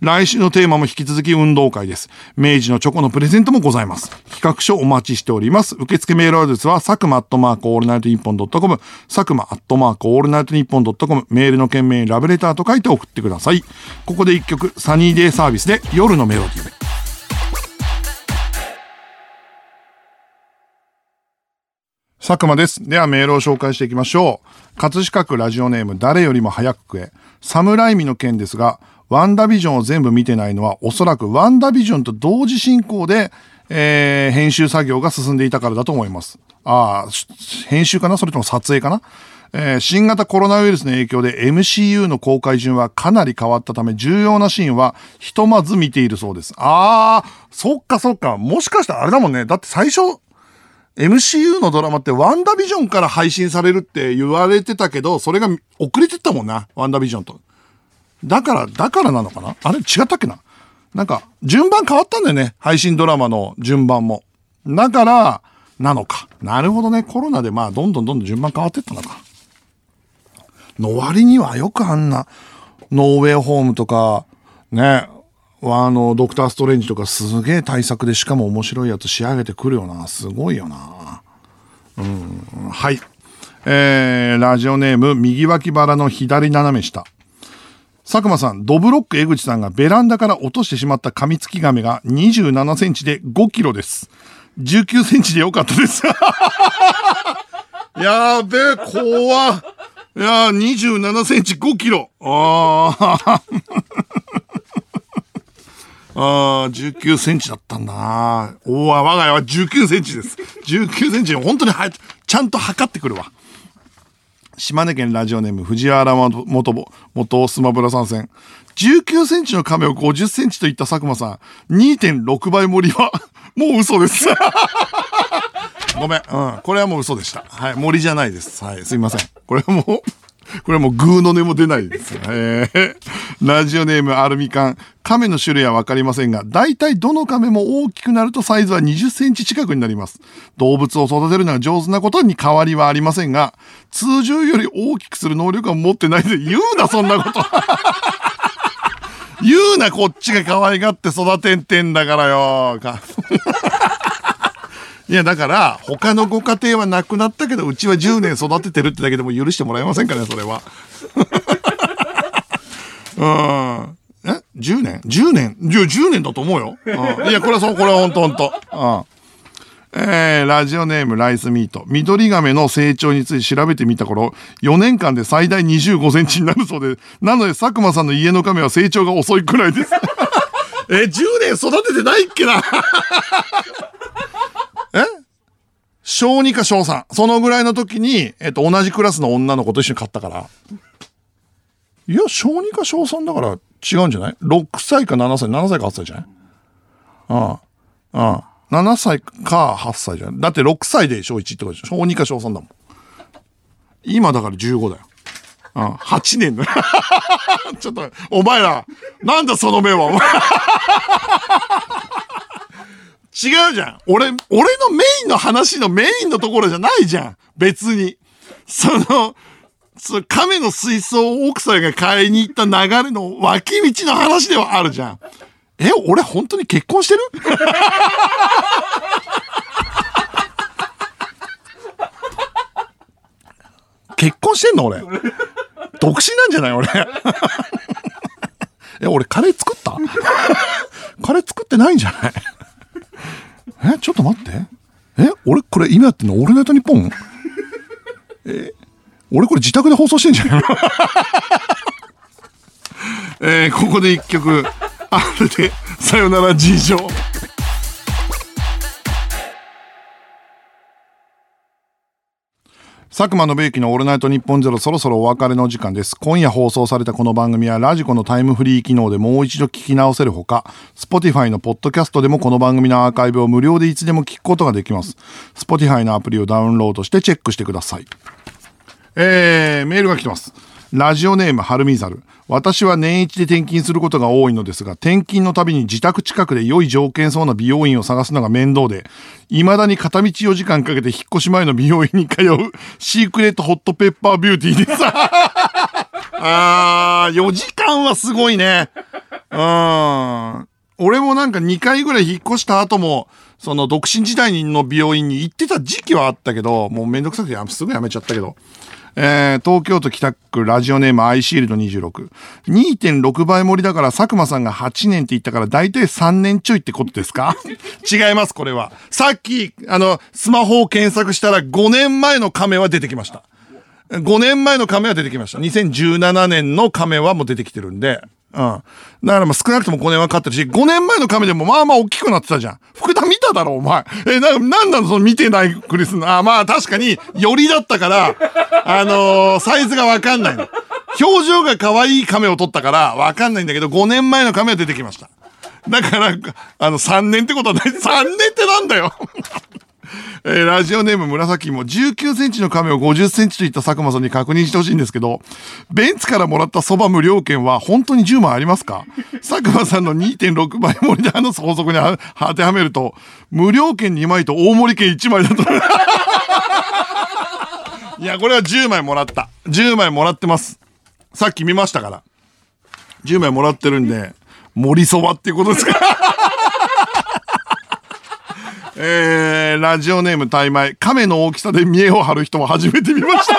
来週のテーマも引き続き運動会です。明治のチョコのプレゼントもございます。企画書お待ちしております。受付メールアドレスは佐久間アットマークオールナイトニッポンドットコム、佐久間アットマークオールナイトニッポンドットコム、メールの件名にラブレターと書いて送ってください。ここで一曲、サニーデイサービスで夜のメロディー。佐久間です。ではメールを紹介していきましょう。葛飾区ラジオネーム誰よりも早く食え。サムライミの件ですが、ワンダビジョンを全部見てないのはおそらくワンダビジョンと同時進行で、編集作業が進んでいたからだと思います。ああ、編集かな、それとも撮影かな。新型コロナウイルスの影響で M.C.U. の公開順はかなり変わったため、重要なシーンはひとまず見ているそうです。ああ、そっかそっか。もしかしたらあれだもんね。だって最初MCU のドラマってワンダビジョンから配信されるって言われてたけど、それが遅れてったもんな、ワンダビジョンと。だからなのかな、あれ違ったっけな。なんか順番変わったんだよね、配信ドラマの順番も。だからなのか。なるほどね。コロナでまあどんどん順番変わってったのか。の割にはよくあんなノーウェイホームとかね、ドクターストレンジとかすげえ大作で、しかも面白いやつ仕上げてくるよな。すごいよな。うん。はい。ラジオネーム、右脇腹の左斜め下。佐久間さん、ドブロック江口さんがベランダから落としてしまったカミツキガメが27センチで5キロです。19センチでよかったです。やべえ、怖っ。いやー、27センチ5キロ。あー。あー、19センチだったんだな。おー、我が家は19センチです。19センチ、本当にちゃんと測ってくるわ。島根県ラジオネーム、藤原元スマブラ参戦。19センチの亀を50センチと言った佐久間さん、2.6 倍盛りは、もう嘘です。ごめん、うん。これはもう嘘でした。はい、盛りじゃないです。はい、すいません。これはもうグーの音も出ないです。ラジオネームアルミカン。亀の種類はわかりませんが、大体どの亀も大きくなるとサイズは20センチ近くになります。動物を育てるのが上手なことに変わりはありませんが、通常より大きくする能力は持ってないで、言うなそんなこと。言うな、こっちが可愛がって育ててんだからよ。いや、だから他のご家庭はなくなったけど、うちは10年育ててるってだけでも許してもらえませんかね、それは。うん。10年いや、10年だと思うよ。うん、いや、これはそう、これはほんと。うん。ラジオネームライスミート。ミドリガメの成長について調べてみた頃、4年間で最大25センチになるそうで、なので佐久間さんの家の亀は成長が遅いくらいです。10年育ててないっけな。小2か小3。そのぐらいの時に、同じクラスの女の子と一緒に買ったから。いや、小2か小3だから違うんじゃない ?6 歳か7歳、7歳か8歳じゃない？7歳か8歳じゃない。だって6歳で小1ってことでしょ。小2か小3だもん。今だから15だよ。8年だよ。ちょっと、お前ら、なんだその目は、お前。違うじゃん。俺のメインの話のメインのところじゃないじゃん。別に。その亀の水槽を奥さんが買いに行った流れの脇道の話ではあるじゃん。俺本当に結婚してる？結婚してんの俺。独身なんじゃない俺。俺カレー作った？カレー作ってないんじゃない？ちょっと待って。俺これ今やってんのオールナイトニッポン？俺これ自宅で放送してんじゃないの？ここで一曲、あれでさよなら事情。佐久間宣行のオールナイトニッポンゼロ、そろそろお別れの時間です。今夜放送されたこの番組はラジコのタイムフリー機能でもう一度聞き直せるほか、Spotify のポッドキャストでもこの番組のアーカイブを無料でいつでも聞くことができます。Spotify のアプリをダウンロードしてチェックしてください。メールが来てます。ラジオネームハルミザル。私は年一で転勤することが多いのですが、転勤のたびに自宅近くで良い条件そうな美容院を探すのが面倒で、未だに片道4時間かけて引っ越し前の美容院に通うシークレットホットペッパービューティーです。あー、4時間はすごいね。俺もなんか2回ぐらい引っ越した後も、その独身時代の美容院に行ってた時期はあったけど、もうめんどくさくてすぐやめちゃったけど。東京都北区ラジオネームアイシールド26。 2.6 倍盛りだから佐久間さんが8年って言ったから大体3年ちょいってことですか？違います。これはさっきスマホを検索したら5年前のカメは出てきました。2017年のカメはもう出てきてるんで、だからまあ少なくとも5年はかってるし、5年前のカメでもまあまあ大きくなってたじゃん。福田見ただろお前。なんなのその見てないクリスの。あ、まあ確かに寄りだったからサイズがわかんないの。表情が可愛いカメを撮ったからわかんないんだけど、5年前のカメは出てきました。だから3年ってことはない。3年ってなんだよ。ラジオネーム紫も。19センチのカメを50センチといった佐久間さんに確認してほしいんですけど、ベンツからもらったそば無料券は本当に10万ありますか？佐久間さんの 2.6 倍盛りで法則に当てはめると、無料券2枚と大盛り券1枚だといや、これは10枚もらった。10枚もらってます。さっき見ましたから。10枚もらってるんで、盛りそばっていうことですか？ラジオネーム大前。亀の大きさで見栄を張る人も初めて見ました。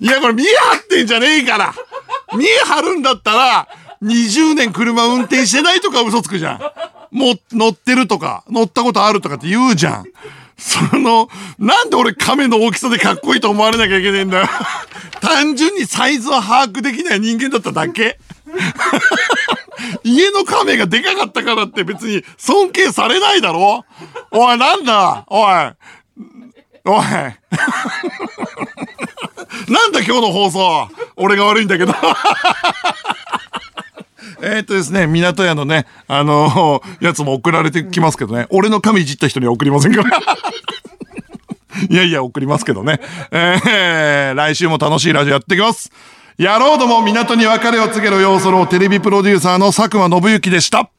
いや、これ見栄張ってんじゃねえから。見栄張るんだったら20年車運転してないとか嘘つくじゃん。もう乗ってるとか乗ったことあるとかって言うじゃん。なんで俺亀の大きさでかっこいいと思われなきゃいけねえんだよ。単純にサイズを把握できない人間だっただけ。家の亀がでかかったからって別に尊敬されないだろ。おい、なんだおいおいなんだ今日の放送、俺が悪いんだけど。ですね、港屋のねやつも送られてきますけどね。俺の亀いじった人には送りませんからいやいや送りますけどね。来週も楽しいラジオやってきます。野郎ども、港に別れを告げろようそろう。テレビプロデューサーの佐久間宣行でした。